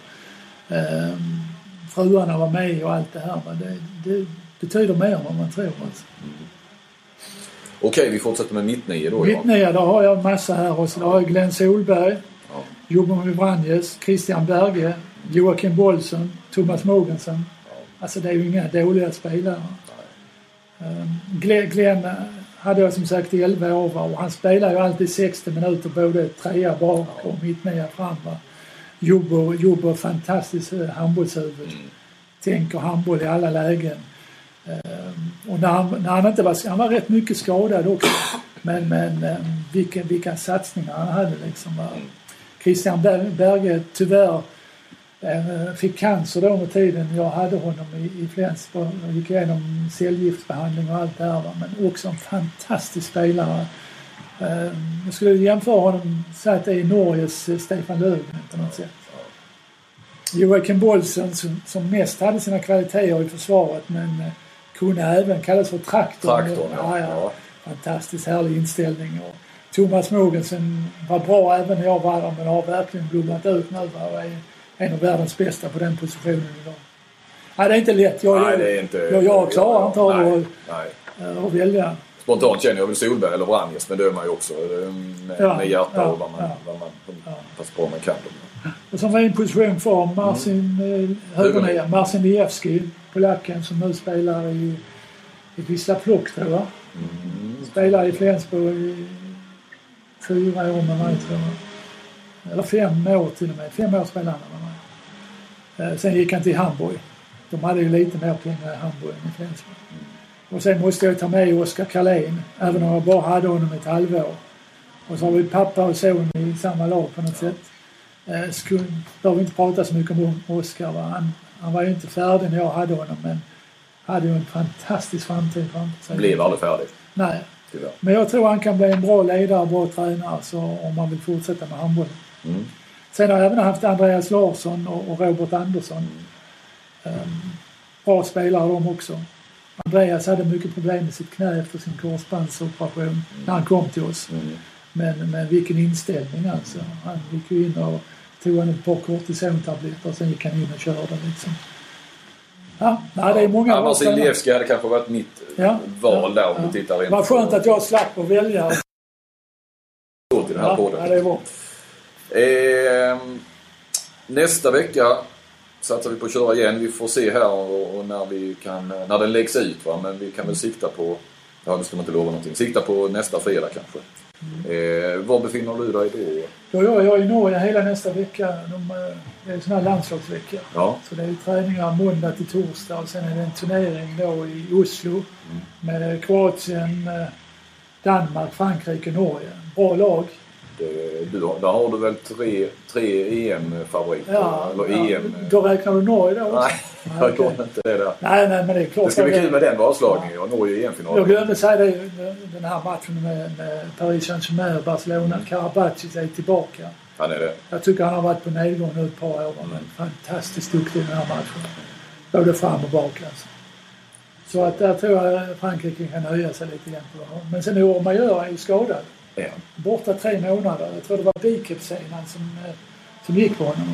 fruarna var med och allt det här. Det betyder mer än vad man tror. Alltså. Okej, vi fortsätter med mittnia då. Mittnia, då har jag en massa här. Och så har jag Glenn Solberg. Jobban Vranjes, Christian Berge, Joakim Bolsen, Thomas Mogensen. Alltså det är ju inga dåliga spelare. Glenn hade jag som sagt i 11 år och han spelar ju alltid 60 minuter både trea bak och mittnia fram. Jobbo fantastiskt handbollshuvud. Tänker handboll i alla lägen. Och när han inte var... Han var rätt mycket skadad också. Men vilka satsningar han hade liksom. Christian Berge tyvärr fick cancer då med tiden. Jag hade honom i Flensburg och gick igenom cellgiftsbehandling och allt det här. Men också en fantastisk spelare. Jag skulle jämföra honom så att det är Norges Stefan Löfven på något sätt. Joakim Bolsen som mest hade sina kvaliteter i försvaret men kunde även kallas för traktorn. Ja. Fantastiskt härlig inställning. Och Thomas Mogensen var bra även när jag var där, men har verkligen blommat ut nu och är en av världens bästa på den positionen idag. Nej, det är inte lätt. Jag klarar inte av att välja. Spontant känner jag väl Solberg eller Vranjes, men det är man ju också med hjärta och vad man passar på man kan. Och som var en position för Marcin Niewski, polacken som nu spelar i Wisla Plock tror jag. Spelar i Flensburg 4 år med mig tror jag. Eller 5 år till och med. 5 år spelade han med mig. Sen gick han till Hamburg. De hade ju lite mer pengar i Hamburg än i Flensburg. Och sen måste jag ta med Oskar Karlén. Även om jag bara hade honom ett halvår. Och så har vi pappa och son i samma lag på något sätt. Behöver inte prata så mycket om Oskar. Han var ju inte färdig när jag hade honom. Men hade ju en fantastisk framtid. Blev aldrig färdig? Nej. Men jag tror han kan bli en bra ledare och bra tränare så om man vill fortsätta med handbollen. Sen har jag även haft Andreas Larsson och Robert Andersson. Bra spelare de också. Andreas hade mycket problem med sitt knä efter sin korsbandsoperation när han kom till oss. Men vilken inställning alltså. Han gick ju in och tog han ett par kortisontabletter och sen gick han in och körde liksom. Ja, det är många. Vasilevski hade kanske varit mitt val där om du tittar in. Vad skönt att jag slapp att välja. Till den här podden. Ja, det är bra. Nästa vecka satsar vi på att köra igen. Vi får se här och när vi kan, när den läggs ut, va? Men vi kan väl sikta på, ja, nu ska man inte lova någonting, sikta på nästa fredag kanske. Var befinner du dig då? Jag är i Norge hela nästa vecka. Det är en sån här landslagsvecka. Ja. Så det är träningar måndag till torsdag och sen är det en turnering då i Oslo med Kroatien, Danmark, Frankrike, Norge. Bra lag. Där har du väl tre EM-favoriter? Ja, eller EM. Då räknar du Norge då också? Nej, jag går inte det där. Nej, men det är klart. Det ska bli kul med den valslagningen. Ja. Norge i EM-finalen. Jag glömde säga det, den här matchen med Paris Saint-Germain och Barcelona. Karabatic är tillbaka. Han är det. Jag tycker han har varit på nedgång nu ett par år. Men fantastiskt duktig i den här matchen. Både fram och bak alltså. Så att där tror jag Frankrike kan höja sig lite grann på det. Men sen hur man gör är ju skadad. Ja. Borta 3 månader. Jag tror det var bikepsenan som gick på honom.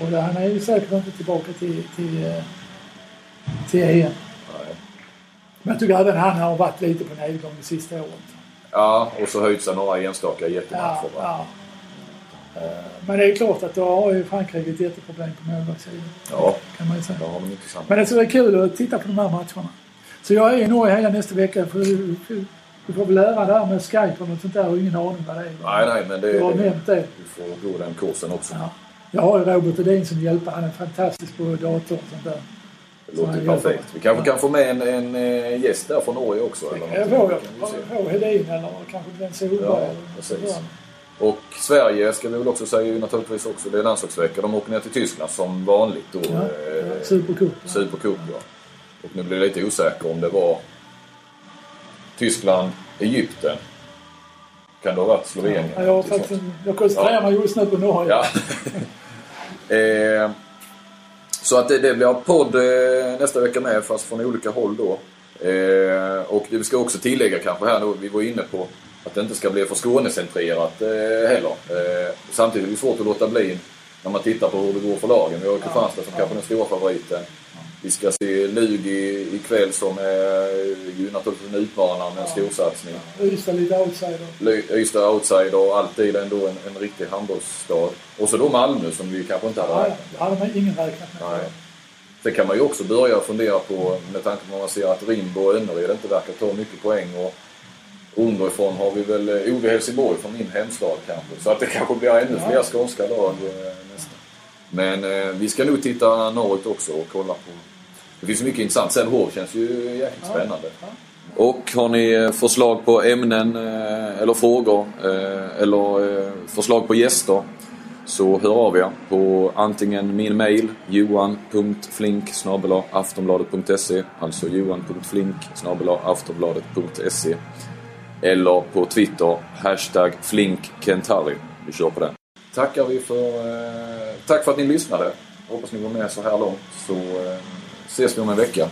Och han är ju säkert inte tillbaka till EM. Nej. Men jag tycker även han har varit lite på nedgång det sista året. Ja, och så höjts han några enstaka jättematcher. Ja. Men det är ju klart att då har ju Frankrike ett jätteproblem på målvaktssidan. Ja, kan man ju säga. Ja, men det är kul att titta på de här matcherna. Så jag är i Norge hela nästa vecka för du får väl lära där med Skype och något sånt där och ingen aning vad det är. Nej, men det är nämnt det. Du får gå den kursen också. Ja. Jag har ju Robert Edin som hjälper. Han är fantastisk på dator och sånt där. Det låter perfekt. Vi kanske kan få med en gäst där från Norge också. Eller jag får Edin eller kanske den Solberg. Ja, precis. Och Sverige ska vi väl också säga naturligtvis också. Det är landslagsvecka. De åker ner till Tyskland som vanligt. Ja, Supercup. Supercup, ja. Och nu blir jag lite osäker om det var Tyskland, Egypten. Kan det ha varit Slovenien? Ja, jag koncentrerar mig just nu på Norge. Ja. Så att det blir en podd nästa vecka med, fast från olika håll då. Och vi ska också tillägga kanske här då, vi var inne på att det inte ska bli för Skåne-centrerat heller. Samtidigt är det svårt att låta bli när man tittar på hur det går för lagen. Vi har Kristianstad som kanske den stora favoriten. Vi ska se Lugi ikväll som är ju naturligtvis en utmanare med en storsatsning. Ystad lite outsider. Ystad outsider, alltid ändå en riktig handbollsstad. Och så då Malmö som vi kanske inte hade räknat med. Ja, de har ingen räknat med. Nej. Sen kan man ju också börja fundera på, med tanke på att man ser att Rimbo och Önnered inte verkar ta mycket poäng. Och underifrån har vi väl OV Helsingborg från min hemstad kanske. Så att det kanske blir ännu fler skånska lag nästan. Men vi ska nog titta norrut också och kolla på. Det finns mycket intressant. Sävhof känns ju jäkligt spännande. Och har ni förslag på ämnen eller frågor eller förslag på gäster så hör av er på antingen min mail johan.flink@aftonbladet.se, alltså johan.flink@aftonbladet.se, eller på Twitter #flinkkentari. Vi kör på det. Tack för att ni lyssnade. Hoppas ni var med så här långt. Så ses vi om en vecka.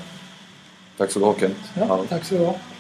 Tack så du ha, Kent. Ja, tack så du ha.